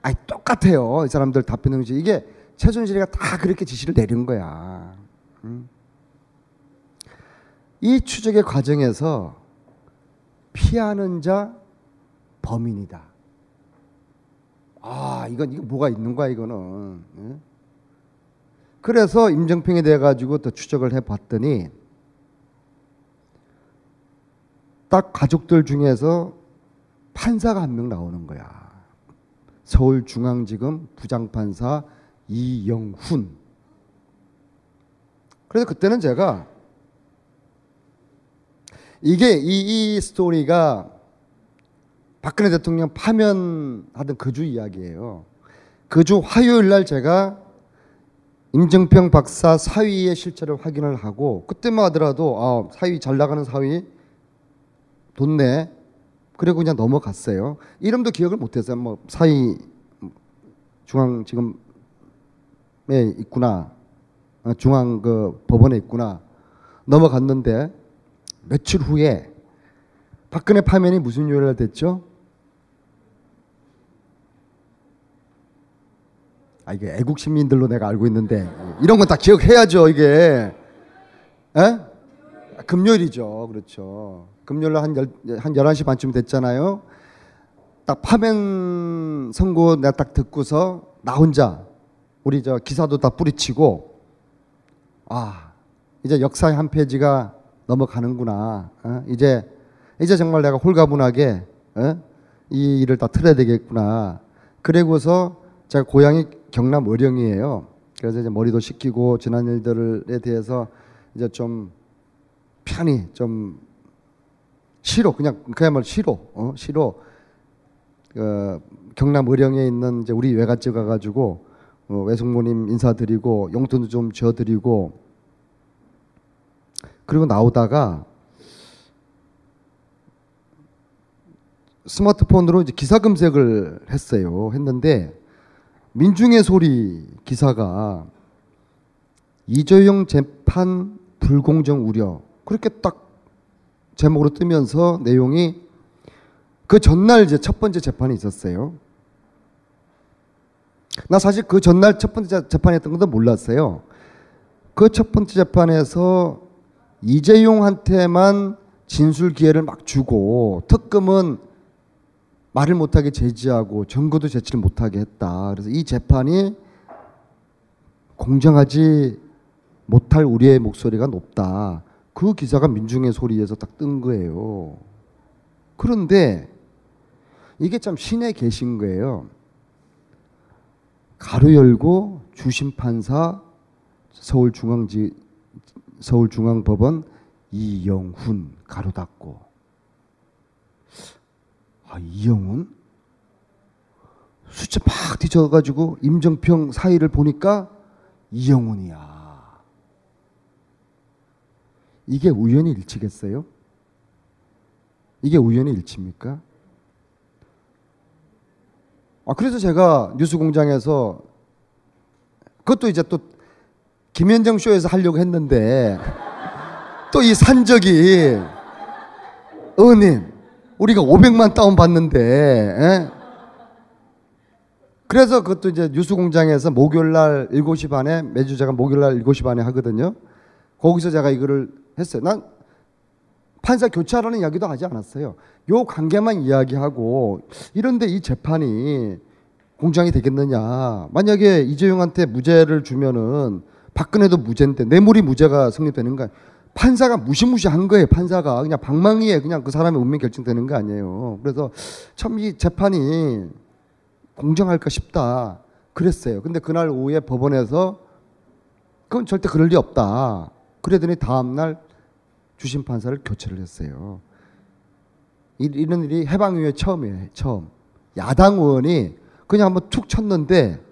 아이 똑같아요. 이 사람들 답변 형식 이게 최순실이가 다 그렇게 지시를 내린 거야. 응? 이 추적의 과정에서 피하는 자 범인이다. 아, 이건 이거 뭐가 있는 거야 이거는. 응? 그래서 임정평에 대해 가지고 더 추적을 해봤더니 딱 가족들 중에서 판사가 한 명 나오는 거야. 서울중앙지검 부장판사 이영훈. 그래서 그때는 제가 이게 이, 이 스토리가 박근혜 대통령 파면하던 그 주 이야기예요. 그 주 화요일 날 제가 임정평 박사 사위의 실체를 확인을 하고 그때만 하더라도 아, 사위 잘 나가는 사위 돈네. 그리고 그냥 넘어갔어요. 이름도 기억을 못했어요. 뭐 사위 중앙 지금에 있구나. 중앙 그 법원에 있구나. 넘어갔는데 며칠 후에 박근혜 파면이 무슨 요일날 됐죠? 아 이게 애국 시민들로 내가 알고 있는데 이런 건 다 기억해야죠 이게. 에? 금요일이죠. 그렇죠. 금요일날 한, 한 열한 시 반쯤 됐잖아요. 딱 파면 선고 내가 딱 듣고서 나 혼자 우리 저 기사도 다 뿌리치고 아 이제 역사의 한 페이지가 넘어가는구나. 어? 이제 이제 정말 내가 홀가분하게 어? 이 일을 다 틀어야 되겠구나. 그리고서 제가 고향이 경남 의령이에요. 그래서 이제 머리도 식히고 지난 일들에 대해서 이제 좀 편히 좀 시로 그냥 그야말로 시로 어? 시로 어, 경남 의령에 있는 이제 우리 외갓집 가가지고 어, 외숙모님 인사드리고 용돈도 좀 줘드리고 그리고 나오다가 스마트폰으로 이제 기사 검색을 했어요. 했는데 민중의 소리 기사가 이재용 재판 불공정 우려 그렇게 딱 제목으로 뜨면서 내용이 그 전날 이제 첫 번째 재판이 있었어요. 나 사실 그 전날 첫 번째 재판이었던 것도 몰랐어요. 그 첫 번째 재판에서 이재용한테만 진술 기회를 막 주고 특검은 말을 못하게 제지하고 증거도 제출을 못하게 했다. 그래서 이 재판이 공정하지 못할 우리의 목소리가 높다. 그 기사가 민중의 소리에서 딱 뜬 거예요. 그런데 이게 참 신의 계신 거예요. 가로 열고 주심판사 서울중앙지, 서울중앙법원 이영훈 가로 닫고. 아, 이영훈? 숫자 막 뒤져가지고 임정평 사의를 보니까 이영훈이야. 이게 우연히 일치겠어요? 이게 우연히 일치입니까? 아, 그래서 제가 뉴스공장에서 그것도 이제 또 김현정 쇼에서 하려고 했는데 또 이 산적이 의원님 우리가 오백만 다운받는데 에? 그래서 그것도 이제 뉴스공장에서 목요일날 일곱 시 반에 매주 제가 목요일날 일곱 시 반에 하거든요. 거기서 제가 이거를 했어요. 난 판사 교체하라는 이야기도 하지 않았어요. 요 관계만 이야기하고 이런데 이 재판이 공정이 되겠느냐. 만약에 이재용한테 무죄를 주면은 박근혜도 무죄인데 뇌물이 무죄가 성립되는 거야. 판사가 무시무시한 거예요. 판사가 그냥 방망이에 그냥 그 사람의 운명 결정되는 거 아니에요. 그래서 참 이 재판이 공정할까 싶다 그랬어요. 근데 그날 오후에 법원에서 그건 절대 그럴 리 없다. 그러더니 다음날 주심 판사를 교체를 했어요. 이런 일이 해방 이후에 처음이에요. 처음. 야당 의원이 그냥 한번 툭 쳤는데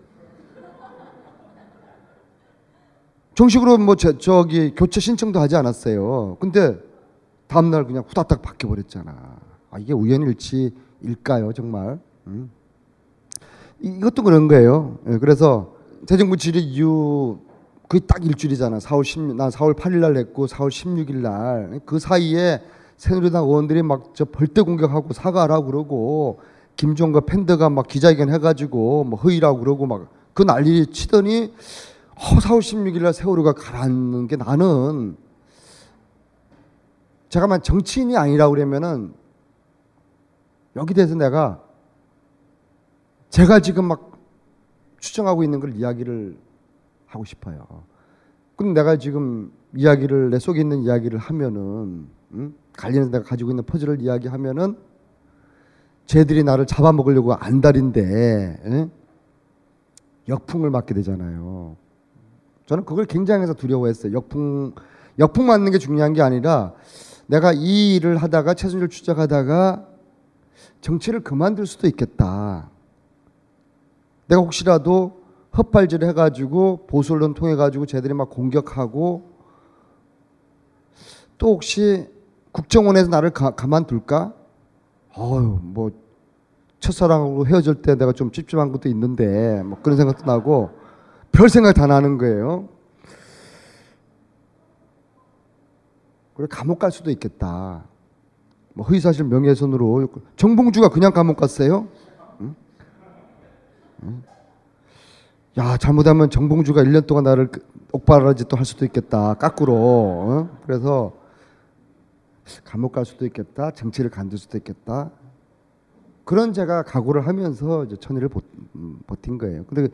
정식으로 뭐 저, 저기 교체 신청도 하지 않았어요. 근데 다음날 그냥 후다닥 바뀌어버렸잖아. 아, 이게 우연일치일까요 정말? 음. 이것도 그런 거예요. 예, 그래서 대정부 질의 이후 그게 딱 일주일이잖아. 사월 십육, 난 사월 팔일 날 했고 사월 십육일 날 그 사이에 새누리당 의원들이 막 저 벌떼 공격하고 사과하라고 그러고 김종과 팬더가 막 기자회견 해가지고 뭐 허위라고 그러고 막 그 난리 치더니 어, 사월 십육일 날 세월호가 가라앉는 게 나는 제가 만 정치인이 아니라고 그러면은 여기 대해서 내가 제가 지금 막 추정하고 있는 걸 이야기를 하고 싶어요. 그럼 내가 지금 이야기를 내 속에 있는 이야기를 하면은 응? 관련해서 내가 가지고 있는 퍼즐을 이야기하면은 쟤들이 나를 잡아먹으려고 안달인데 응? 역풍을 맞게 되잖아요. 저는 그걸 굉장히 해서 두려워했어요. 역풍 역풍 맞는 게 중요한 게 아니라 내가 이 일을 하다가 최순실 추적하다가 정치를 그만둘 수도 있겠다. 내가 혹시라도 헛발질 해가지고 보수 언론 통해가지고 쟤들이 막 공격하고 또 혹시 국정원에서 나를 가, 가만둘까? 어휴 뭐 첫사랑으로 헤어질 때 내가 좀 찝찝한 것도 있는데 뭐 그런 생각도 나고 별 생각 다 나는 거예요. 그래 감옥 갈 수도 있겠다. 뭐 허위사실 명예훼손으로 정봉주가 그냥 감옥 갔어요? 응? 응? 야 잘못하면 정봉주가 일 년 동안 나를 옥바라지 또 할 수도 있겠다. 까꾸로. 어? 그래서 감옥 갈 수도 있겠다. 정치를 간둘 수도 있겠다. 그런 제가 각오를 하면서 이제 천일을 버, 음, 버틴 거예요. 근데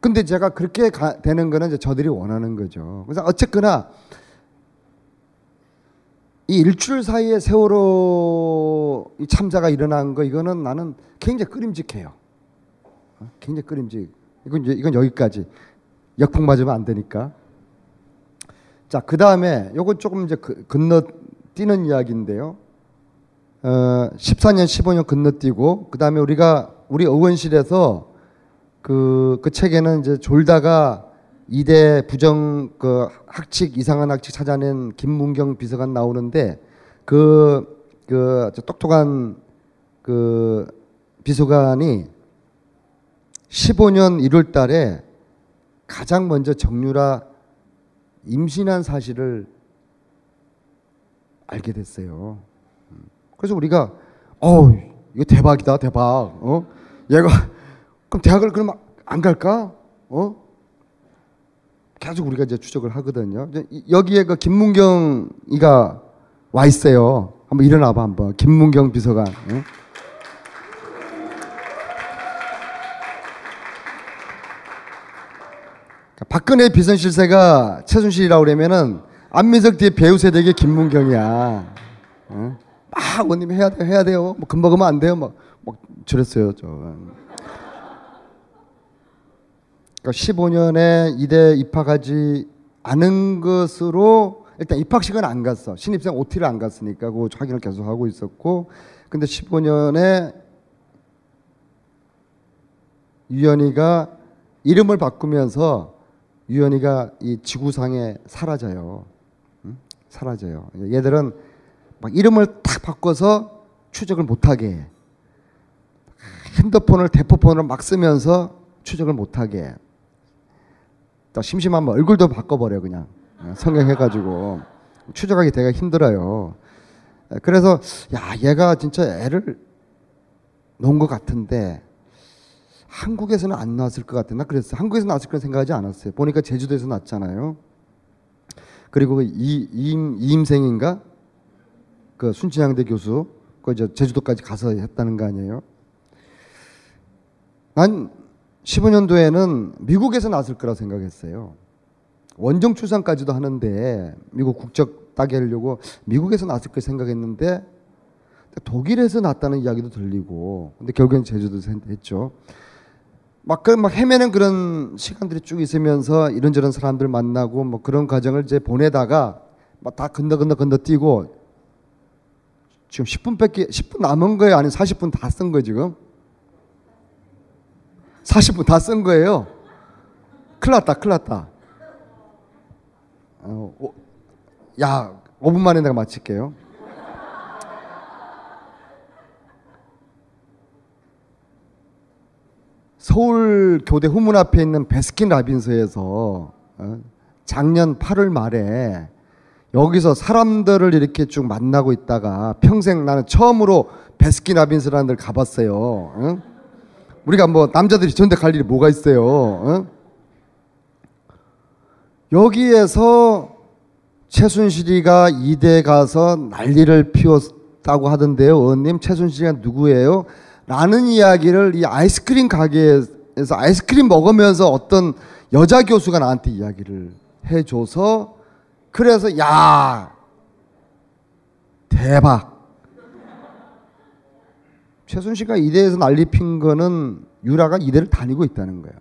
근데 제가 그렇게 가, 되는 거는 이제 저들이 원하는 거죠. 그래서 어쨌거나 이 일주일 사이에 세월호 이 참사가 일어난 거 이거는 나는 굉장히 끄림직해요. 어? 굉장히 끄림직. 이건 이제 이건 여기까지. 역풍 맞으면 안 되니까. 자, 그다음에 요건 조금 이제 그, 건너뛰는 이야기인데요. 어, 십사 년, 십오 년 건너뛰고 그다음에 우리가 우리 의원실에서 그 그 책에는 이제 졸다가 이대 부정 그 학칙 이상한 학칙 찾아낸 김문경 비서관 나오는데 그 그 똑똑한 그 비서관이 십오 년 일월 달에 가장 먼저 정유라 임신한 사실을 알게 됐어요. 그래서 우리가 어우 이거 대박이다 대박. 어? 얘가 그럼 대학을 그럼 안 갈까? 어? 계속 우리가 이제 추적을 하거든요. 여기에 그 김문경이가 와 있어요. 한번 일어나봐 한번. 김문경 비서관. 응? 박근혜 비선실세가 최순실이라고 그러면은 안민석 뒤에 배우 세대의 김문경이야. 응? 막 원님 해야 돼 해야 돼요. 뭐 금방 하면 안 돼요. 막 막 저랬어요 저. 그러니까 십오 년에 이대 입학하지 않은 것으로 일단 입학식은 안 갔어. 신입생 오티를 안 갔으니까 그 확인을 계속 하고 있었고, 근데 십오 년에 유연이가 이름을 바꾸면서 유연이가 이 지구상에 사라져요. 응? 사라져요. 얘들은 막 이름을 탁 바꿔서 추적을 못하게 해. 핸드폰을 대포폰으로 막 쓰면서 추적을 못하게. 또 심심하면 얼굴도 바꿔버려 그냥 성형해가지고 추적하기 되게 힘들어요. 그래서 야 얘가 진짜 애를 놓은 것 같은데 한국에서는 안 나왔을 것 같아. 나 그랬어. 한국에서 나왔을 거라 생각하지 않았어요. 보니까 제주도에서 났잖아요. 그리고 이, 이임, 이임생인가 그 순천향대 교수 그 이제 제주도까지 가서 했다는 거 아니에요. 난 십오 년도에는 미국에서 났을 거라 생각했어요. 원정 출산까지도 하는데 미국 국적 따게 하려고 미국에서 났을 거 생각했는데 독일에서 났다는 이야기도 들리고, 근데 결국엔 제주도에서 했죠. 막 그런 막 헤매는 그런 시간들이 쭉 있으면서 이런저런 사람들 만나고 뭐 그런 과정을 이제 보내다가 막 다 건너 건너 건너 뛰고 지금 십 분밖에 십 분 남은 거예요? 아니면 사십 분 다 쓴 거예요 지금? 사십 분 다 쓴 거예요. 큰일 났다, 큰일 났다. 어, 오, 야, 오 분 만에 내가 마칠게요. 서울교대 후문 앞에 있는 배스킨라빈스에서 어, 작년 팔월 말에 여기서 사람들을 이렇게 쭉 만나고 있다가 평생 나는 처음으로 배스킨라빈스라는 데를 가봤어요. 응? 우리가 뭐 남자들이 전대 갈 일이 뭐가 있어요. 어? 여기에서 최순실이가 이대 가서 난리를 피웠다고 하던데요. 의원님 최순실이가 누구예요? 라는 이야기를 이 아이스크림 가게에서 아이스크림 먹으면서 어떤 여자 교수가 나한테 이야기를 해줘서, 그래서 야 대박 최순실과 이대에서 난리 핀 거는 유라가 이대를 다니고 있다는 거야.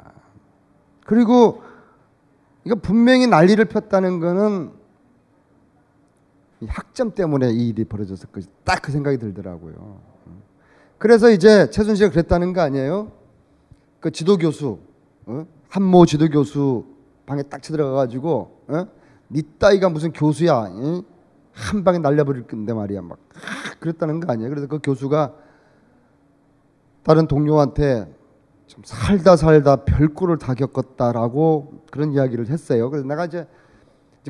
그리고 이거 분명히 난리를 폈다는 거는 이 학점 때문에 이 일이 벌어졌을 것이 딱 그 생각이 들더라고요. 그래서 이제 최순실이 그랬다는 거 아니에요? 그 지도교수 어? 한모 지도교수 방에 딱 쳐들어가가지고 어? 니 따위가 무슨 교수야 이? 한 방에 날려버릴 건데 말이야 막 아, 그랬다는 거 아니에요? 그래서 그 교수가 다른 동료한테 좀 살다 살다 별꼴을 다 겪었다라고 그런 이야기를 했어요. 그래서 내가 이제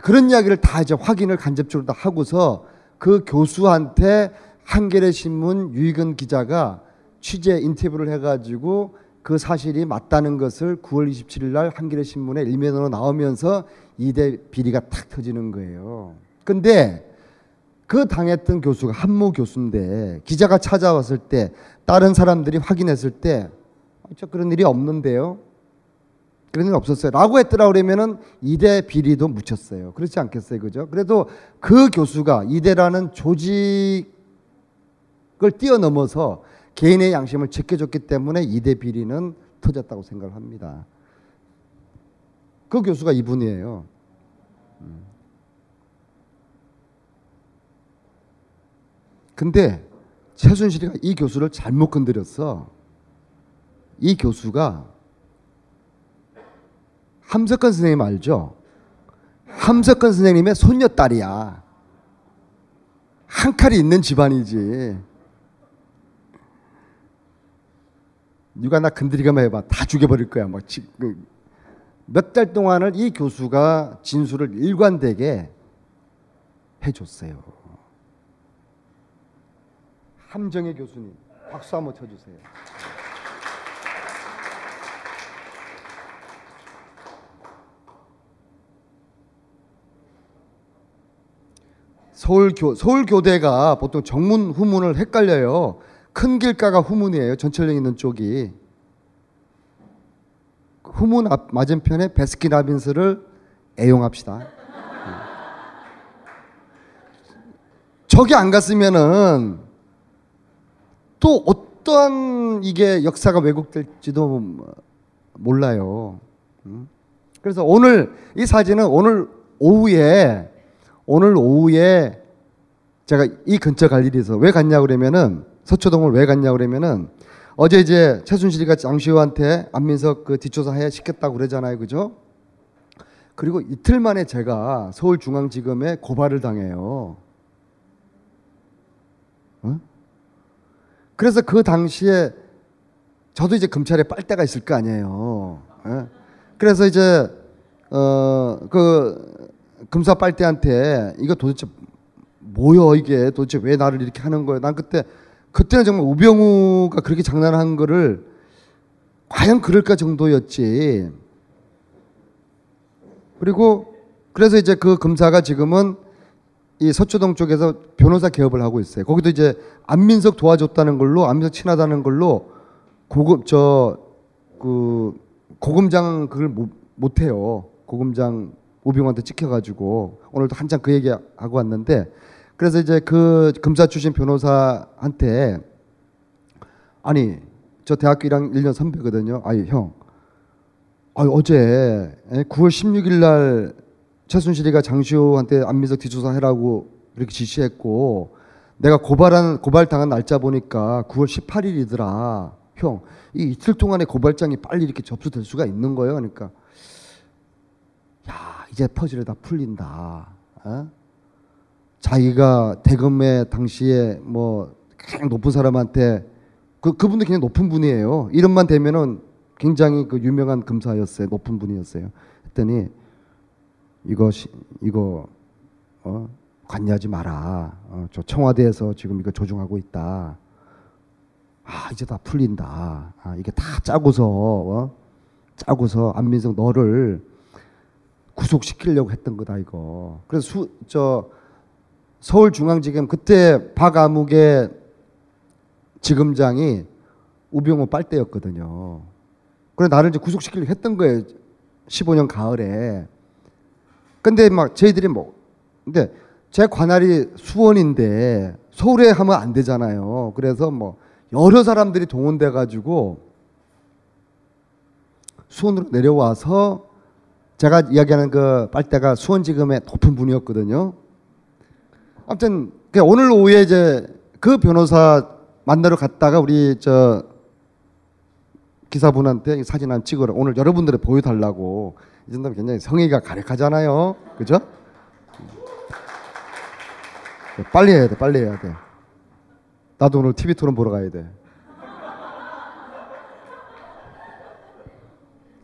그런 이야기를 다 이제 확인을 간접적으로 다 하고서 그 교수한테 한겨레신문 유익은 기자가 취재 인터뷰를 해가지고 그 사실이 맞다는 것을 구월 이십칠일 날 한겨레신문에 일면으로 나오면서 이대 비리가 탁 터지는 거예요. 근데 그 당했던 교수가 한모 교수인데 기자가 찾아왔을 때 다른 사람들이 확인했을 때 저 그런 일이 없는데요. 그런 일 없었어요. 라고 했더라고 그러면은 이대 비리도 묻혔어요. 그렇지 않겠어요. 그죠? 그래도 그 교수가 이대라는 조직을 뛰어넘어서 개인의 양심을 지켜줬기 때문에 이대 비리는 터졌다고 생각을 합니다. 그 교수가 이분이에요. 근데 최순실이가 이 교수를 잘못 건드렸어. 이 교수가 함석헌 선생님 알죠? 함석헌 선생님의 손녀딸이야. 한 칼이 있는 집안이지. 누가 나 건드리기만 해봐. 다 죽여버릴 거야. 막 몇 달 동안을 이 교수가 진술을 일관되게 해줬어요. 함정의 교수님 박수 한번 쳐주세요. 서울교, 서울교대가 보통 정문, 후문을 헷갈려요. 큰 길가가 후문이에요. 전철역 있는 쪽이. 후문 앞 맞은편에 베스킨라빈스를 애용합시다. 저기 안 갔으면은 또 어떠한 이게 역사가 왜곡될지도 몰라요. 그래서 오늘 이 사진은 오늘 오후에 오늘 오후에 제가 이 근처 갈 일이 있어서 왜 갔냐 그러면은 서초동을 왜 갔냐 그러면은 어제 이제 최순실이가 장시호한테 안민석 그 뒷조사 해야 시켰다고 그러잖아요, 그죠? 그리고 이틀 만에 제가 서울중앙지검에 고발을 당해요. 어? 그래서 그 당시에 저도 이제 검찰에 빨대가 있을 거 아니에요. 어? 그래서 이제 어 그 검사 빨대한테 이거 도대체 뭐여 이게 도대체 왜 나를 이렇게 하는 거야? 난 그때 그때는 정말 우병우가 그렇게 장난한 거를 과연 그럴까 정도였지. 그리고 그래서 이제 그 검사가 지금은 이 서초동 쪽에서 변호사 개업을 하고 있어요. 거기도 이제 안민석 도와줬다는 걸로 안민석 친하다는 걸로 고급 저 그 고검장 그걸 못, 못 해요. 고검장 우병우한테 찍혀가지고 오늘도 한참 그 얘기하고 왔는데. 그래서 이제 그 검사 출신 변호사한테 아니 저 대학교 일 년 선배거든요. 아니 형 아니, 어제 구월 십육일 날 최순실이가 장시호한테 안민석 뒷조사해라고 이렇게 지시했고 내가 고발한 고발당한 날짜 보니까 구월 십팔일이더라. 형 이 이틀 동안에 고발장이 빨리 이렇게 접수될 수가 있는 거예요. 그러니까 야 이제 퍼즐이 다 풀린다. 에? 자기가 대검에 당시에 뭐 그냥 높은 사람한테 그 그분도 그냥 높은 분이에요. 이름만 대면은 굉장히 그 유명한 검사였어요. 높은 분이었어요. 했더니 이거 시, 이거 어 관여하지 마라. 어, 저 청와대에서 지금 이거 조종하고 있다. 아 이제 다 풀린다. 아 이게 다 짜고서 어? 짜고서 안민석 너를 구속시키려고 했던 거다 이거. 그래서 수, 저 서울중앙지검 그때 박 아무개 지검장이 우병우 빨대였거든요. 그래서 나를 이제 구속시키려고 했던 거예요. 십오년 가을에. 근데 막 저희들이 뭐 근데 제 관할이 수원인데 서울에 하면 안 되잖아요. 그래서 뭐 여러 사람들이 동원돼 가지고 수원으로 내려와서 제가 이야기하는 그 빨대가 수원지검의 높은 분이었거든요. 아무튼 오늘 오후에 이제 그 변호사 만나러 갔다가 우리 저 기사분한테 사진 한 찍으라 오늘 여러분들이 보여달라고 이 정도면 굉장히 성의가 가득하잖아요, 그죠? 빨리 해야 돼, 빨리 해야 돼. 나도 오늘 티비 토론 보러 가야 돼.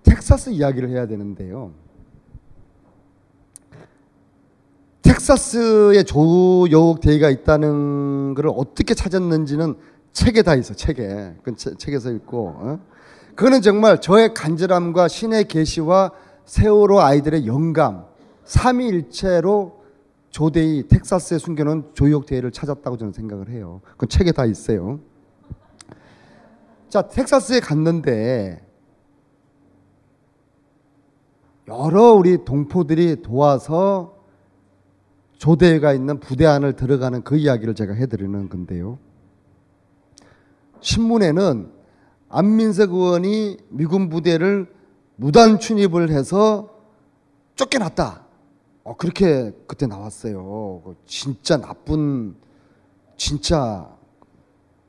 텍사스 이야기를 해야 되는데요. 텍사스에 조여옥 대의가 있다는 걸 어떻게 찾았는지는 책에 다 있어. 책에. 그건 체, 책에서 읽고. 어? 그거는 정말 저의 간절함과 신의 계시와 세월호 아이들의 영감 삼위일체로 조대의 텍사스에 숨겨놓은 조여옥 대의를 찾았다고 저는 생각을 해요. 그건 책에 다 있어요. 자, 텍사스에 갔는데 여러 우리 동포들이 도와서 조대가 있는 부대 안을 들어가는 그 이야기를 제가 해드리는 건데요. 신문에는 안민석 의원이 미군 부대를 무단 출입을 해서 쫓겨났다. 어, 그렇게 그때 나왔어요. 진짜 나쁜 진짜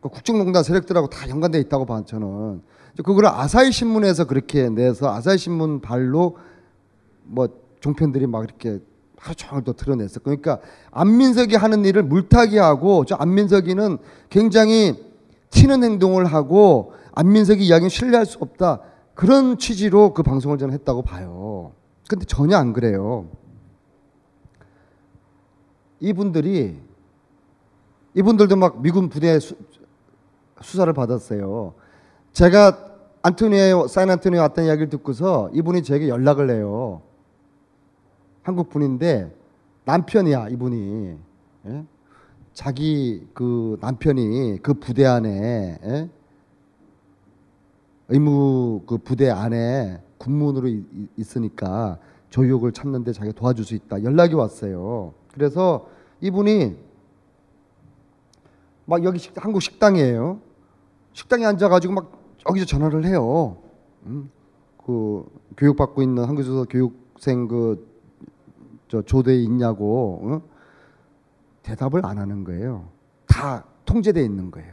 국정농단 세력들하고 다 연관되어 있다고 봐 저는. 그걸 아사히 신문에서 그렇게 내서 아사히 신문 발로 뭐 종편들이 막 이렇게 하루 종일 또 드러냈어. 그러니까 안민석이 하는 일을 물타기하고 저 안민석이는 굉장히 튀는 행동을 하고 안민석이 이야기는 신뢰할 수 없다. 그런 취지로 그 방송을 저는 했다고 봐요. 근데 전혀 안 그래요. 이분들이 이분들도 막 미군 부대 수, 수사를 받았어요. 제가 안토니오 샌안토니오 왔던 이야기를 듣고서 이분이 제게 연락을 해요. 한국 분인데 남편이야 이분이. 예? 자기 그 남편이 그 부대 안에 예? 의무 그 부대 안에 군문으로 이, 있으니까 조욕을 참는데 자기가 도와줄 수 있다 연락이 왔어요. 그래서 이분이 막 여기 식, 한국 식당이에요. 식당에 앉아가지고 막 여기서 전화를 해요. 음? 그 교육받고 있는 한국에서 교육생 그 저 조대에 있냐고 어? 대답을 안 하는 거예요. 다 통제돼 있는 거예요.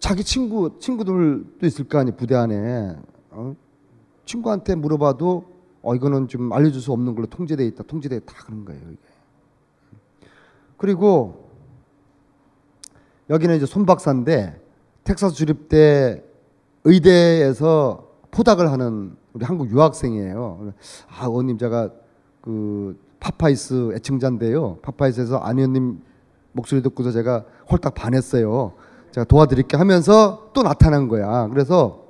자기 친구 친구들도 있을 거 아니에요. 부대 안에 어? 친구한테 물어봐도 어 이거는 좀 알려줄 수 없는 걸로 통제돼 있다, 통제돼 있다 그런 거예요. 이게. 그리고 여기는 이제 손 박사인데 텍사스 주립대 의대에서 포닥을 하는 우리 한국 유학생이에요. 아, 의원님 제가 그 파파이스 애청자인데요. 파파이스에서 안 의원님 목소리 듣고서 제가 홀딱 반했어요. 제가 도와드릴게 하면서 또 나타난 거야. 그래서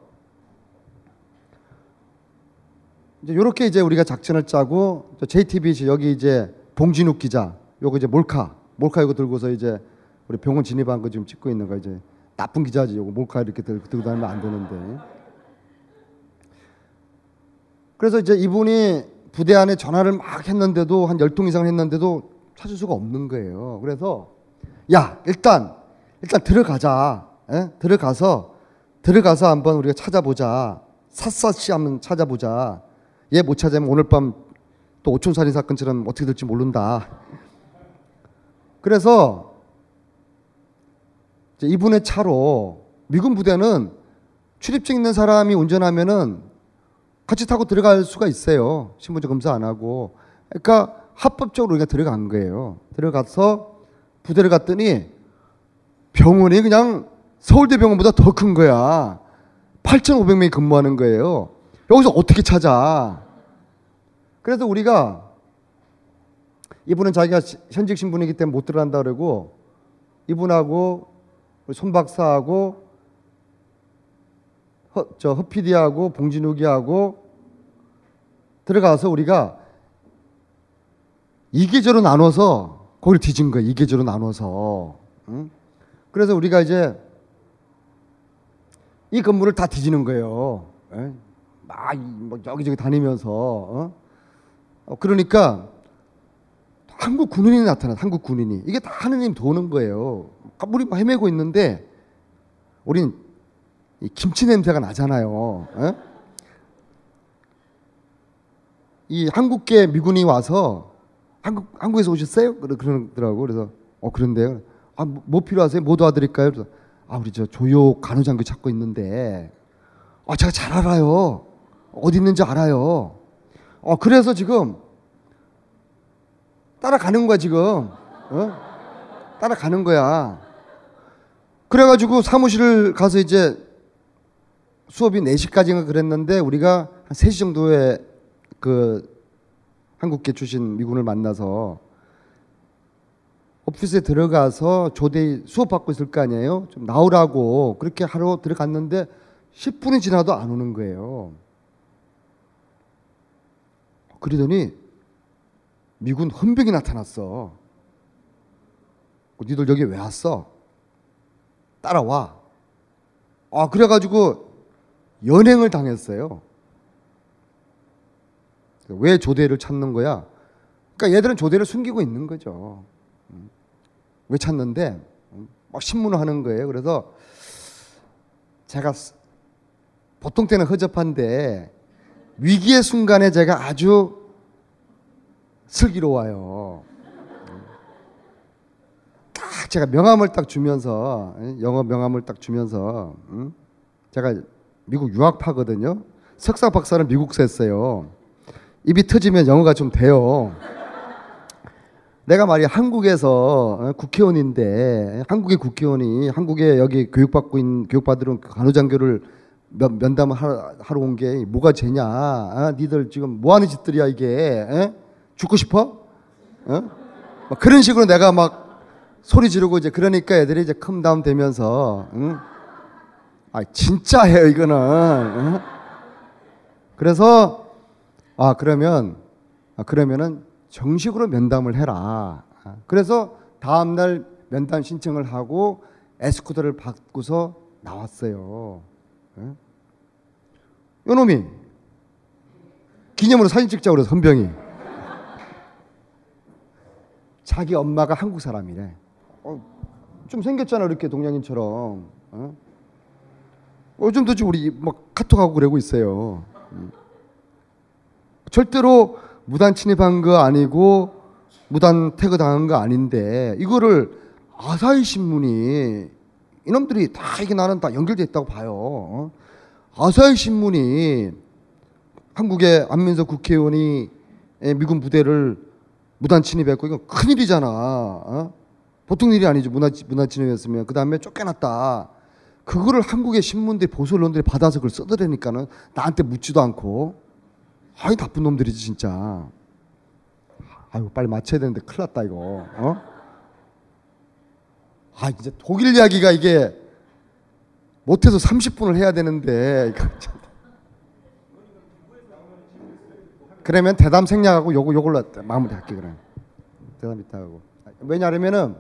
이제 이렇게 이제 우리가 작전을 짜고 제이티비씨 여기 이제 봉진욱 기자 요거 이제 몰카 몰카 이거 들고서 이제 우리 병원 진입한 거 지금 찍고 있는 거 이제 나쁜 기자지 요거 몰카 이렇게 들고 다니면 안 되는데. 그래서 이제 이분이 부대 안에 전화를 막 했는데도 한 열 통 이상을 했는데도 찾을 수가 없는 거예요. 그래서 야 일단 일단 들어가자. 에? 들어가서 들어가서 한번 우리가 찾아보자. 샅샅이 한번 찾아보자. 얘 못 찾으면 오늘 밤 또 오촌살인 사건처럼 어떻게 될지 모른다. 그래서 이제 이분의 차로 미군 부대는 출입증 있는 사람이 운전하면은 같이 타고 들어갈 수가 있어요. 신분증 검사 안 하고. 그러니까 합법적으로 우리가 들어간 거예요. 들어가서 부대를 갔더니 병원이 그냥 서울대 병원보다 더 큰 거야. 팔천오백 명이 근무하는 거예요. 여기서 어떻게 찾아. 그래서 우리가 이분은 자기가 현직 신분이기 때문에 못 들어간다 그러고 이분하고 손 박사하고 허, 저 허피디하고 봉진욱이하고 들어가서 우리가 이 계조로 나눠서 거기를 뒤진 거예요. 이 계조로 나눠서. 응? 그래서 우리가 이제 이 건물을 다 뒤지는 거예요. 에? 막 여기저기 다니면서. 어? 어, 그러니까 한국 군인이 나타났어. 한국 군인이. 이게 다 하느님 도는 거예요. 우리 막 헤매고 있는데 우린 이 김치 냄새가 나잖아요. 에? 이 한국계 미군이 와서 한국 한국에서 오셨어요? 그러더라고. 그래서 어 그런데요. 아 뭐 필요하세요? 뭐 도와드릴까요? 그래서, 아 우리 저 조여옥 간호장교 찾고 있는데 아 제가 잘 알아요. 어디 있는지 알아요. 어 그래서 지금 따라가는 거야 지금. 어? 따라가는 거야. 그래가지고 사무실을 가서 이제 수업이 네 시까지인가 그랬는데 우리가 한 세 시 정도에 그 한국계 출신 미군을 만나서 오피스에 들어가서 조대에 수업받고 있을 거 아니에요. 좀 나오라고 그렇게 하러 들어갔는데 십 분이 지나도 안 오는 거예요. 그러더니 미군 헌병이 나타났어. 니들 여기 왜 왔어? 따라와. 아 그래가지고 연행을 당했어요. 왜 조대를 찾는 거야? 그러니까 얘들은 조대를 숨기고 있는 거죠. 왜 찾는데? 막 신문을 하는 거예요. 그래서 제가 보통 때는 허접한데 위기의 순간에 제가 아주 슬기로워요. 딱 제가 명함을 딱 주면서 영어 명함을 딱 주면서 응? 제가 미국 유학파거든요. 석사 박사를 미국에서 했어요. 입이 터지면 영어가 좀 돼요. 내가 말이야 한국에서 국회의원인데 한국의 국회의원이 한국에 여기 교육받고 있는 교육받으러 온 간호장교를 면담을 하러 온 게 뭐가 죄냐? 아, 니들 지금 뭐 하는 짓들이야 이게? 에? 죽고 싶어? 어? 막 그런 식으로 내가 막 소리 지르고 이제 그러니까 애들이 이제 컴다운 되면서 응? 아 진짜예요 이거는. 응? 그래서 아 그러면 아 그러면은 정식으로 면담을 해라. 그래서 다음 날 면담 신청을 하고 에스코트를 받고서 나왔어요. 예? 요놈이 기념으로 사진 찍자고 그래서 헌병이 자기 엄마가 한국 사람이래. 어, 좀 생겼잖아 이렇게 동양인처럼. 어? 요즘도 지금 우리 막 카톡하고 그러고 있어요. 음. 절대로 무단 침입한 거 아니고 무단 태그 당한 거 아닌데 이거를 아사히 신문이 이놈들이 다 이게 나는 다 연결되어 있다고 봐요. 아사히 신문이 한국의 안민석 국회의원이 미군 부대를 무단 침입했고 이건 큰일이잖아. 어? 보통 일이 아니죠. 무단 무단 침입했으면 그 다음에 쫓겨났다. 그거를 한국의 신문들이 보수 언론들이 받아서 그걸 써드리니까는 나한테 묻지도 않고. 아이 나쁜 놈들이지 진짜. 아이고 빨리 맞춰야 되는데 큰일 났다 이거. 어? 아 이제 독일 이야기가 이게 못해서 삼십 분을 해야 되는데 이거 그러면 대담 생략하고 요거 요걸로 마무리할게. 그럼 대담 이따 하고. 왜냐하면은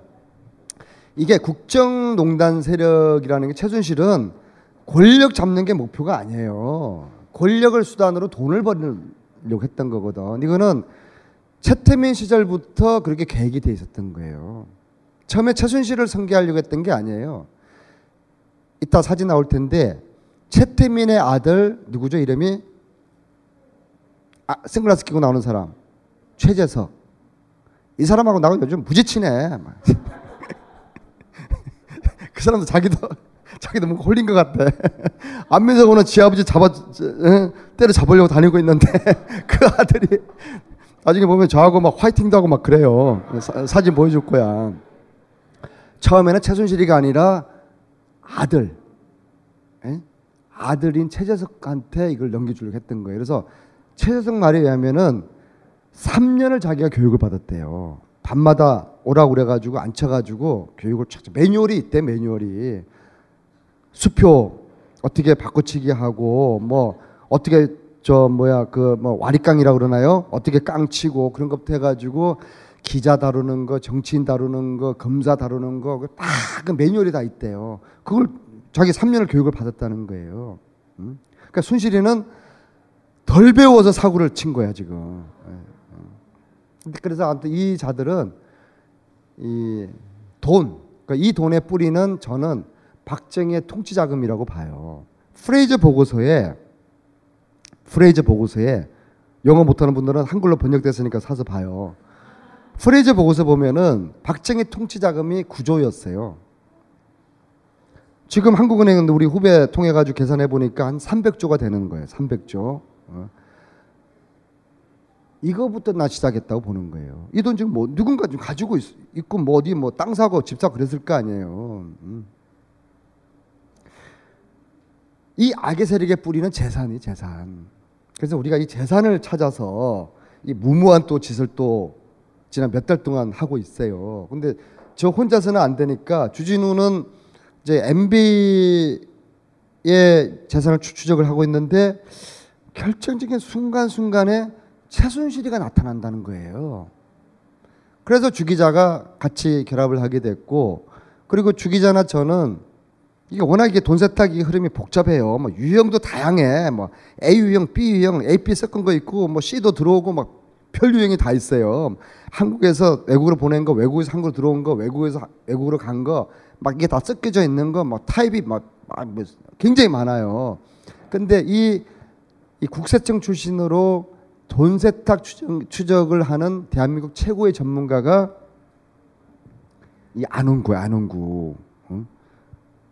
이게 국정농단 세력이라는 게 최순실은 권력 잡는 게 목표가 아니에요. 권력을 수단으로 돈을 벌려고 했던 거거든. 이거는 최태민 시절부터 그렇게 계획이 돼 있었던 거예요. 처음에 최순실을 성계하려고 했던 게 아니에요. 이따 사진 나올 텐데 최태민의 아들 누구죠? 이름이 아, 생글라스 끼고 나오는 사람 최재석. 이 사람하고 나하고 요즘 무지친해. 그 사람도 자기도 자기도 뭔가 홀린 것 같아. 안민석은 지 아버지 잡아 때려 잡으려고 다니고 있는데 그 아들이 나중에 보면 저하고 막 화이팅도 하고 막 그래요. 사, 사진 보여줄 거야. 처음에는 최순실이가 아니라 아들, 에? 아들인 최재석한테 이걸 넘겨주려고 했던 거예요. 그래서 최재석 말에 의하면은 삼 년을 자기가 교육을 받았대요. 밤마다 오라고 그래가지고 앉혀가지고 교육을 쫙 매뉴얼이 있대. 매뉴얼이 수표 어떻게 바꿔치기 하고 뭐 어떻게 저 뭐야 그 뭐 와리깡이라고 그러나요? 어떻게 깡치고 그런 것부터 해가지고 기자 다루는 거, 정치인 다루는 거, 검사 다루는 거 딱 그 매뉴얼이 다 있대요. 그걸 자기 삼 년을 교육을 받았다는 거예요. 음? 그러니까 순실이는 덜 배워서 사고를 친 거야 지금. 그래서 아무튼 이 자들은 이 돈, 그러니까 이 돈의 뿌리는 저는 박정희의 통치 자금이라고 봐요. 프레이저 보고서에 프레이저 보고서에 영어 못하는 분들은 한글로 번역됐으니까 사서 봐요. 프레이저 보고서 보면은 박정희 통치 자금이 구 조였어요. 지금 한국은행은 우리 후배 통해가지고 계산해 보니까 한 삼백 조가 되는 거예요. 삼백 조. 어. 이거부터 나 시작했다고 보는 거예요. 이 돈 지금 뭐 누군가 좀 가지고 있, 있고 뭐 어디 뭐 땅 사고 집 사고 그랬을 거 아니에요. 음. 이 악의 세력의 뿌리는 재산이 재산. 그래서 우리가 이 재산을 찾아서 이 무모한 또 짓을 또 지난 몇 달 동안 하고 있어요. 근데 저 혼자서는 안 되니까 주진우는 이제 엠비의 재산을 추적을 하고 있는데 결정적인 순간순간에 최순실이가 나타난다는 거예요. 그래서 주기자가 같이 결합을 하게 됐고, 그리고 주기자나 저는 이게 워낙 이게 돈 세탁이 흐름이 복잡해요. 뭐 유형도 다양해. 뭐 A 유형, B 유형, 에이비 섞은 거 있고, 뭐 C도 들어오고 막 별 유형이 다 있어요. 한국에서 외국으로 보낸 거, 외국에서 한국으로 들어온 거, 외국에서 외국으로 간 거, 막 이게 다 섞여져 있는 거, 막 타입이 막, 막 뭐 굉장히 많아요. 근데 이, 이 국세청 출신으로 돈 세탁 추적, 추적을 하는 대한민국 최고의 전문가가 이 안홍구야, 안홍구. 응?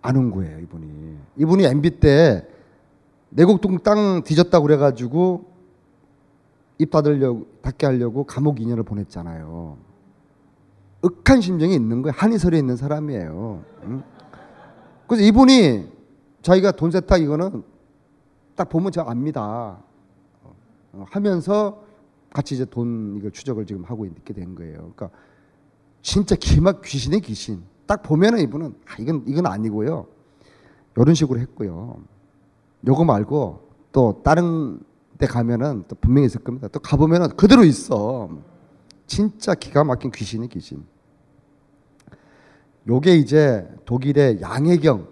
안홍구예요, 이분이. 이분이 엠비 때 내곡동 땅 뒤졌다고 그래가지고 입 닫으려고, 닫게 하려고 감옥 이 년을 보냈잖아요. 억한 심정이 있는 거예요. 한의설에 있는 사람이에요. 응? 그래서 이분이 자기가 돈 세탁 이거는 딱 보면 제가 압니다. 하면서 같이 이제 돈 이걸 추적을 지금 하고 있게 된 거예요. 그러니까 진짜 기막 귀신의 귀신. 딱 보면은 이분은 아 이건 이건 아니고요. 이런 식으로 했고요. 요거 말고 또 다른 데 가면은 또 분명히 있을 겁니다. 또 가보면은 그대로 있어. 진짜 기가 막힌 귀신이 귀신. 요게 이제 독일의 양해경,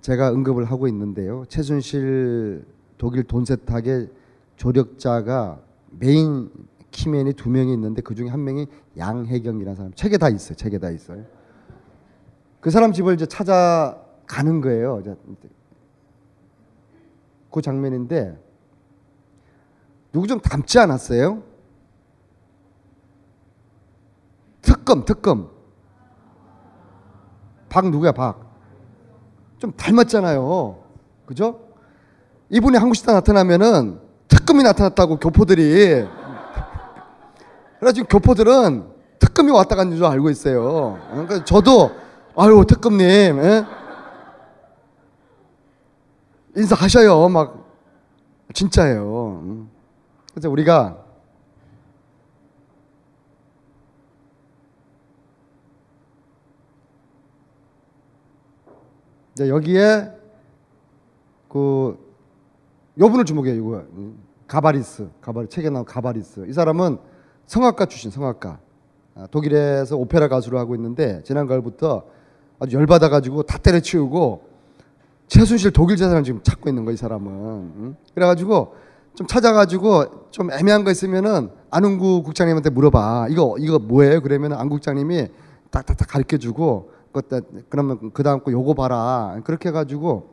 제가 언급을 하고 있는데요. 최순실 독일 돈 세탁의 조력자가 메인 키맨이 두 명이 있는데 그중에 한 명이 양해경이라는 사람. 책에 다 있어요. 책에 다 있어요. 그 사람 집을 이제 찾아가는 거예요. 그 장면인데 누구 좀 닮지 않았어요? 특검, 특검. 박 누구야, 박. 좀 닮았잖아요. 그죠? 이분이 한국 시대 나타나면은 특검이 나타났다고 교포들이. 그래서 지금 교포들은 특검이 왔다 간 줄 알고 있어요. 그러니까 저도, 아유, 특검님, 예? 인사하셔요. 막, 진짜예요. 그래서 우리가 이제 여기에 그 요분을 주목해요. 이거 가바리스, 가바리 책에 나온 가바리스. 이 사람은 성악가 출신, 성악가. 독일에서 오페라 가수를 하고 있는데 지난 가을부터 아주 열받아가지고 다 때려치우고 최순실 독일 재산을 지금 찾고 있는 거예요, 이 사람은. 그래가지고 좀 찾아가지고 좀 애매한 거 있으면은 안홍구 국장님한테 물어봐. 이거 이거 뭐예요? 그러면은 안 국장님이 딱딱딱 가르쳐주고. 그러면 그 다음 거 요거 봐라. 그렇게 해가지고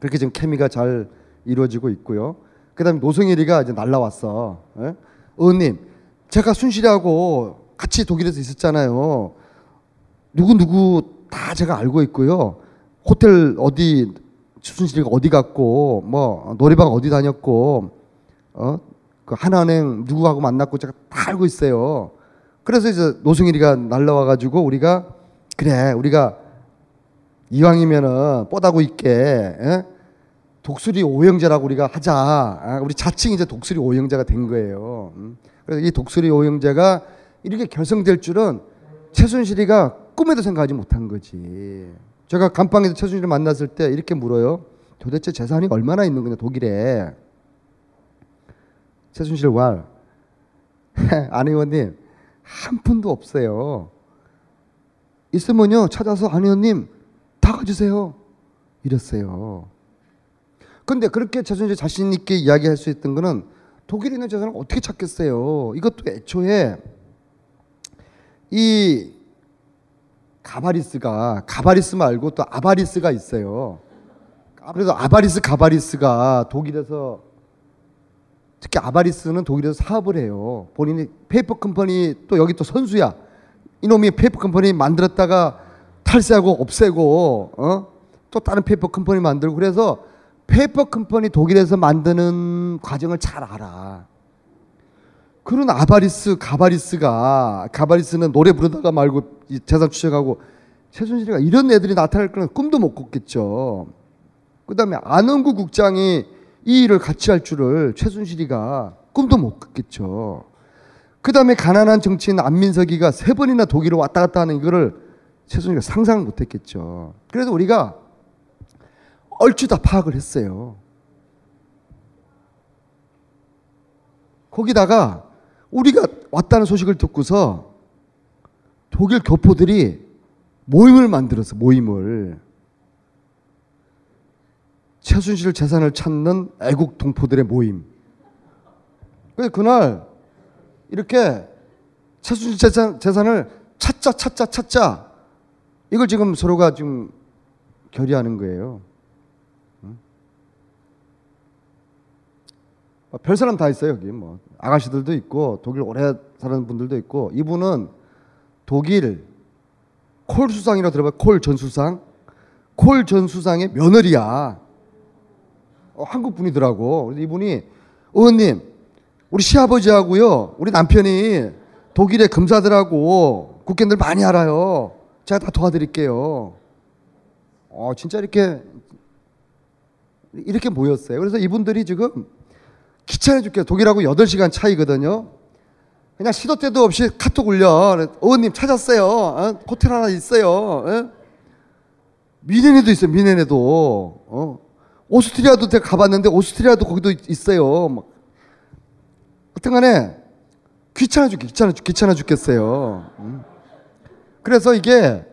그렇게 지금 케미가 잘 이루어지고 있고요. 그 다음에 노승일이가 이제 날라왔어. 예? 의원님, 제가 순실이하고 같이 독일에서 있었잖아요. 누구누구 다 제가 알고 있고요. 호텔 어디, 순실이가 어디 갔고, 뭐, 노래방 어디 다녔고, 어? 그 하나은행 누구하고 만났고 제가 다 알고 있어요. 그래서 이제 노승일이가 날라와가지고 우리가 그래, 우리가 이왕이면은 뻗하고 있게, 에? 독수리 오형제라고 우리가 하자. 아, 우리 자칭 이제 독수리 오형제가 된 거예요. 음. 그래서 이 독수리 오형제가 이렇게 결성될 줄은 최순실이가 꿈에도 생각하지 못한 거지. 제가 감방에서 최순실을 만났을 때 이렇게 물어요. 도대체 재산이 얼마나 있는 거냐, 독일에. 최순실 왈. 안 의원님, 한 푼도 없어요. 있으면요 찾아서 안 의원님 다 가주세요 이랬어요. 근데 그렇게 최순실 자신 있게 이야기할 수 있던 거는 독일에 있는 재산을 어떻게 찾겠어요. 이것도 애초에 이 가바리스가 가바리스 말고 또 아바리스가 있어요. 그래서 아바리스 가바리스가 독일에서 특히 아바리스는 독일에서 사업을 해요. 본인이 페이퍼 컴퍼니 또 여기 또 선수야. 이놈이 페이퍼 컴퍼니 만들었다가 탈세하고 없애고 어? 또 다른 페이퍼 컴퍼니 만들고 그래서 페이퍼 컴퍼니 독일에서 만드는 과정을 잘 알아. 그런 아바리스 가바리스가 가바리스는 노래 부르다가 말고 재산 추적하고 최순실이가 이런 애들이 나타날 거는 꿈도 못 꿨겠죠. 그 다음에 안흥구 국장이 이 일을 같이 할 줄을 최순실이가 꿈도 못 꿨겠죠. 그 다음에 가난한 정치인 안민석이가 세 번이나 독일로 왔다 갔다 하는 이거를 최순실이가 상상을 못했겠죠. 그래서 우리가 얼추 다 파악을 했어요. 거기다가 우리가 왔다는 소식을 듣고서 독일 교포들이 모임을 만들었어, 모임을. 최순실 재산을 찾는 애국 동포들의 모임. 그래서 그날 이렇게 최순실 재산, 재산을 찾자 찾자 찾자 이걸 지금 서로가 지금 결의하는 거예요. 응? 아, 별 사람 다 있어요. 여기 뭐 아가씨들도 있고 독일 오래 사는 분들도 있고 이분은 독일 콜 수상이라고 들어봐요. 콜 전 수상. 콜 전 수상의 며느리야. 어, 한국 분이더라고. 그래서 이분이 의원님 우리 시아버지하고요, 우리 남편이 독일의 검사들하고 국회의원들 많이 알아요. 제가 다 도와드릴게요. 어, 진짜 이렇게, 이렇게 모였어요. 그래서 이분들이 지금 귀찮아 죽겠어요. 독일하고 여덟 시간 차이거든요. 그냥 시도 때도 없이 카톡 올려. 의원님 찾았어요. 어? 호텔 하나 있어요. 어? 미네네도 있어요, 미네네도. 어? 오스트리아도 제가 가봤는데 오스트리아도 거기도 있어요. 막. 하여튼 간에 귀찮아 죽, 귀찮아 죽, 귀찮아 죽겠어요. 음. 그래서 이게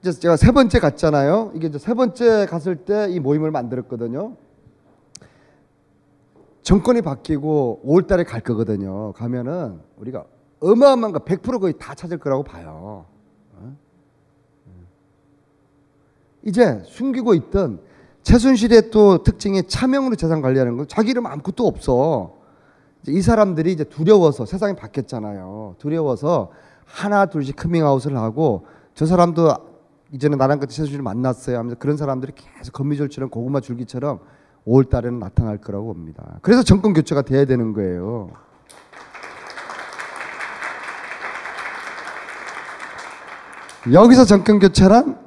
이제 제가 세 번째 갔잖아요. 이게 이제 세 번째 갔을 때 이 모임을 만들었거든요. 정권이 바뀌고 오월달에 갈 거거든요. 가면은 우리가 어마어마한 거 백 퍼센트 거의 다 찾을 거라고 봐요. 이제 숨기고 있던 최순실의 또 특징이 차명으로 재산 관리하는 건 자기 이름 아무것도 없어. 이제 이 사람들이 이제 두려워서 세상이 바뀌었잖아요. 두려워서 하나 둘씩 커밍아웃을 하고 저 사람도 이제는 나랑 같이 최순실을 만났어요 하면서 그런 사람들이 계속 거미줄처럼 고구마 줄기처럼 오월 달에는 나타날 거라고 봅니다. 그래서 정권 교체가 돼야 되는 거예요. 여기서 정권 교체란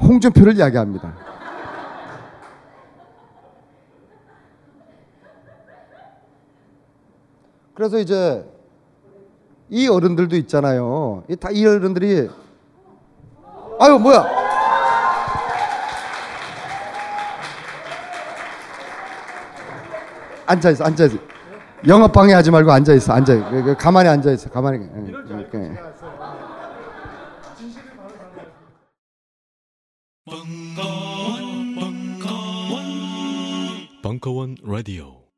홍준표를 이야기합니다. 그래서 이제 이 어른들도 있잖아요. 다 이 어른들이 아유 뭐야? 앉아 있어, 앉아 있어. 영업 방해하지 말고 앉아 있어, 앉아. 가만히 앉아 있어, 가만히. 이럴 줄 알고 펑크원 라디오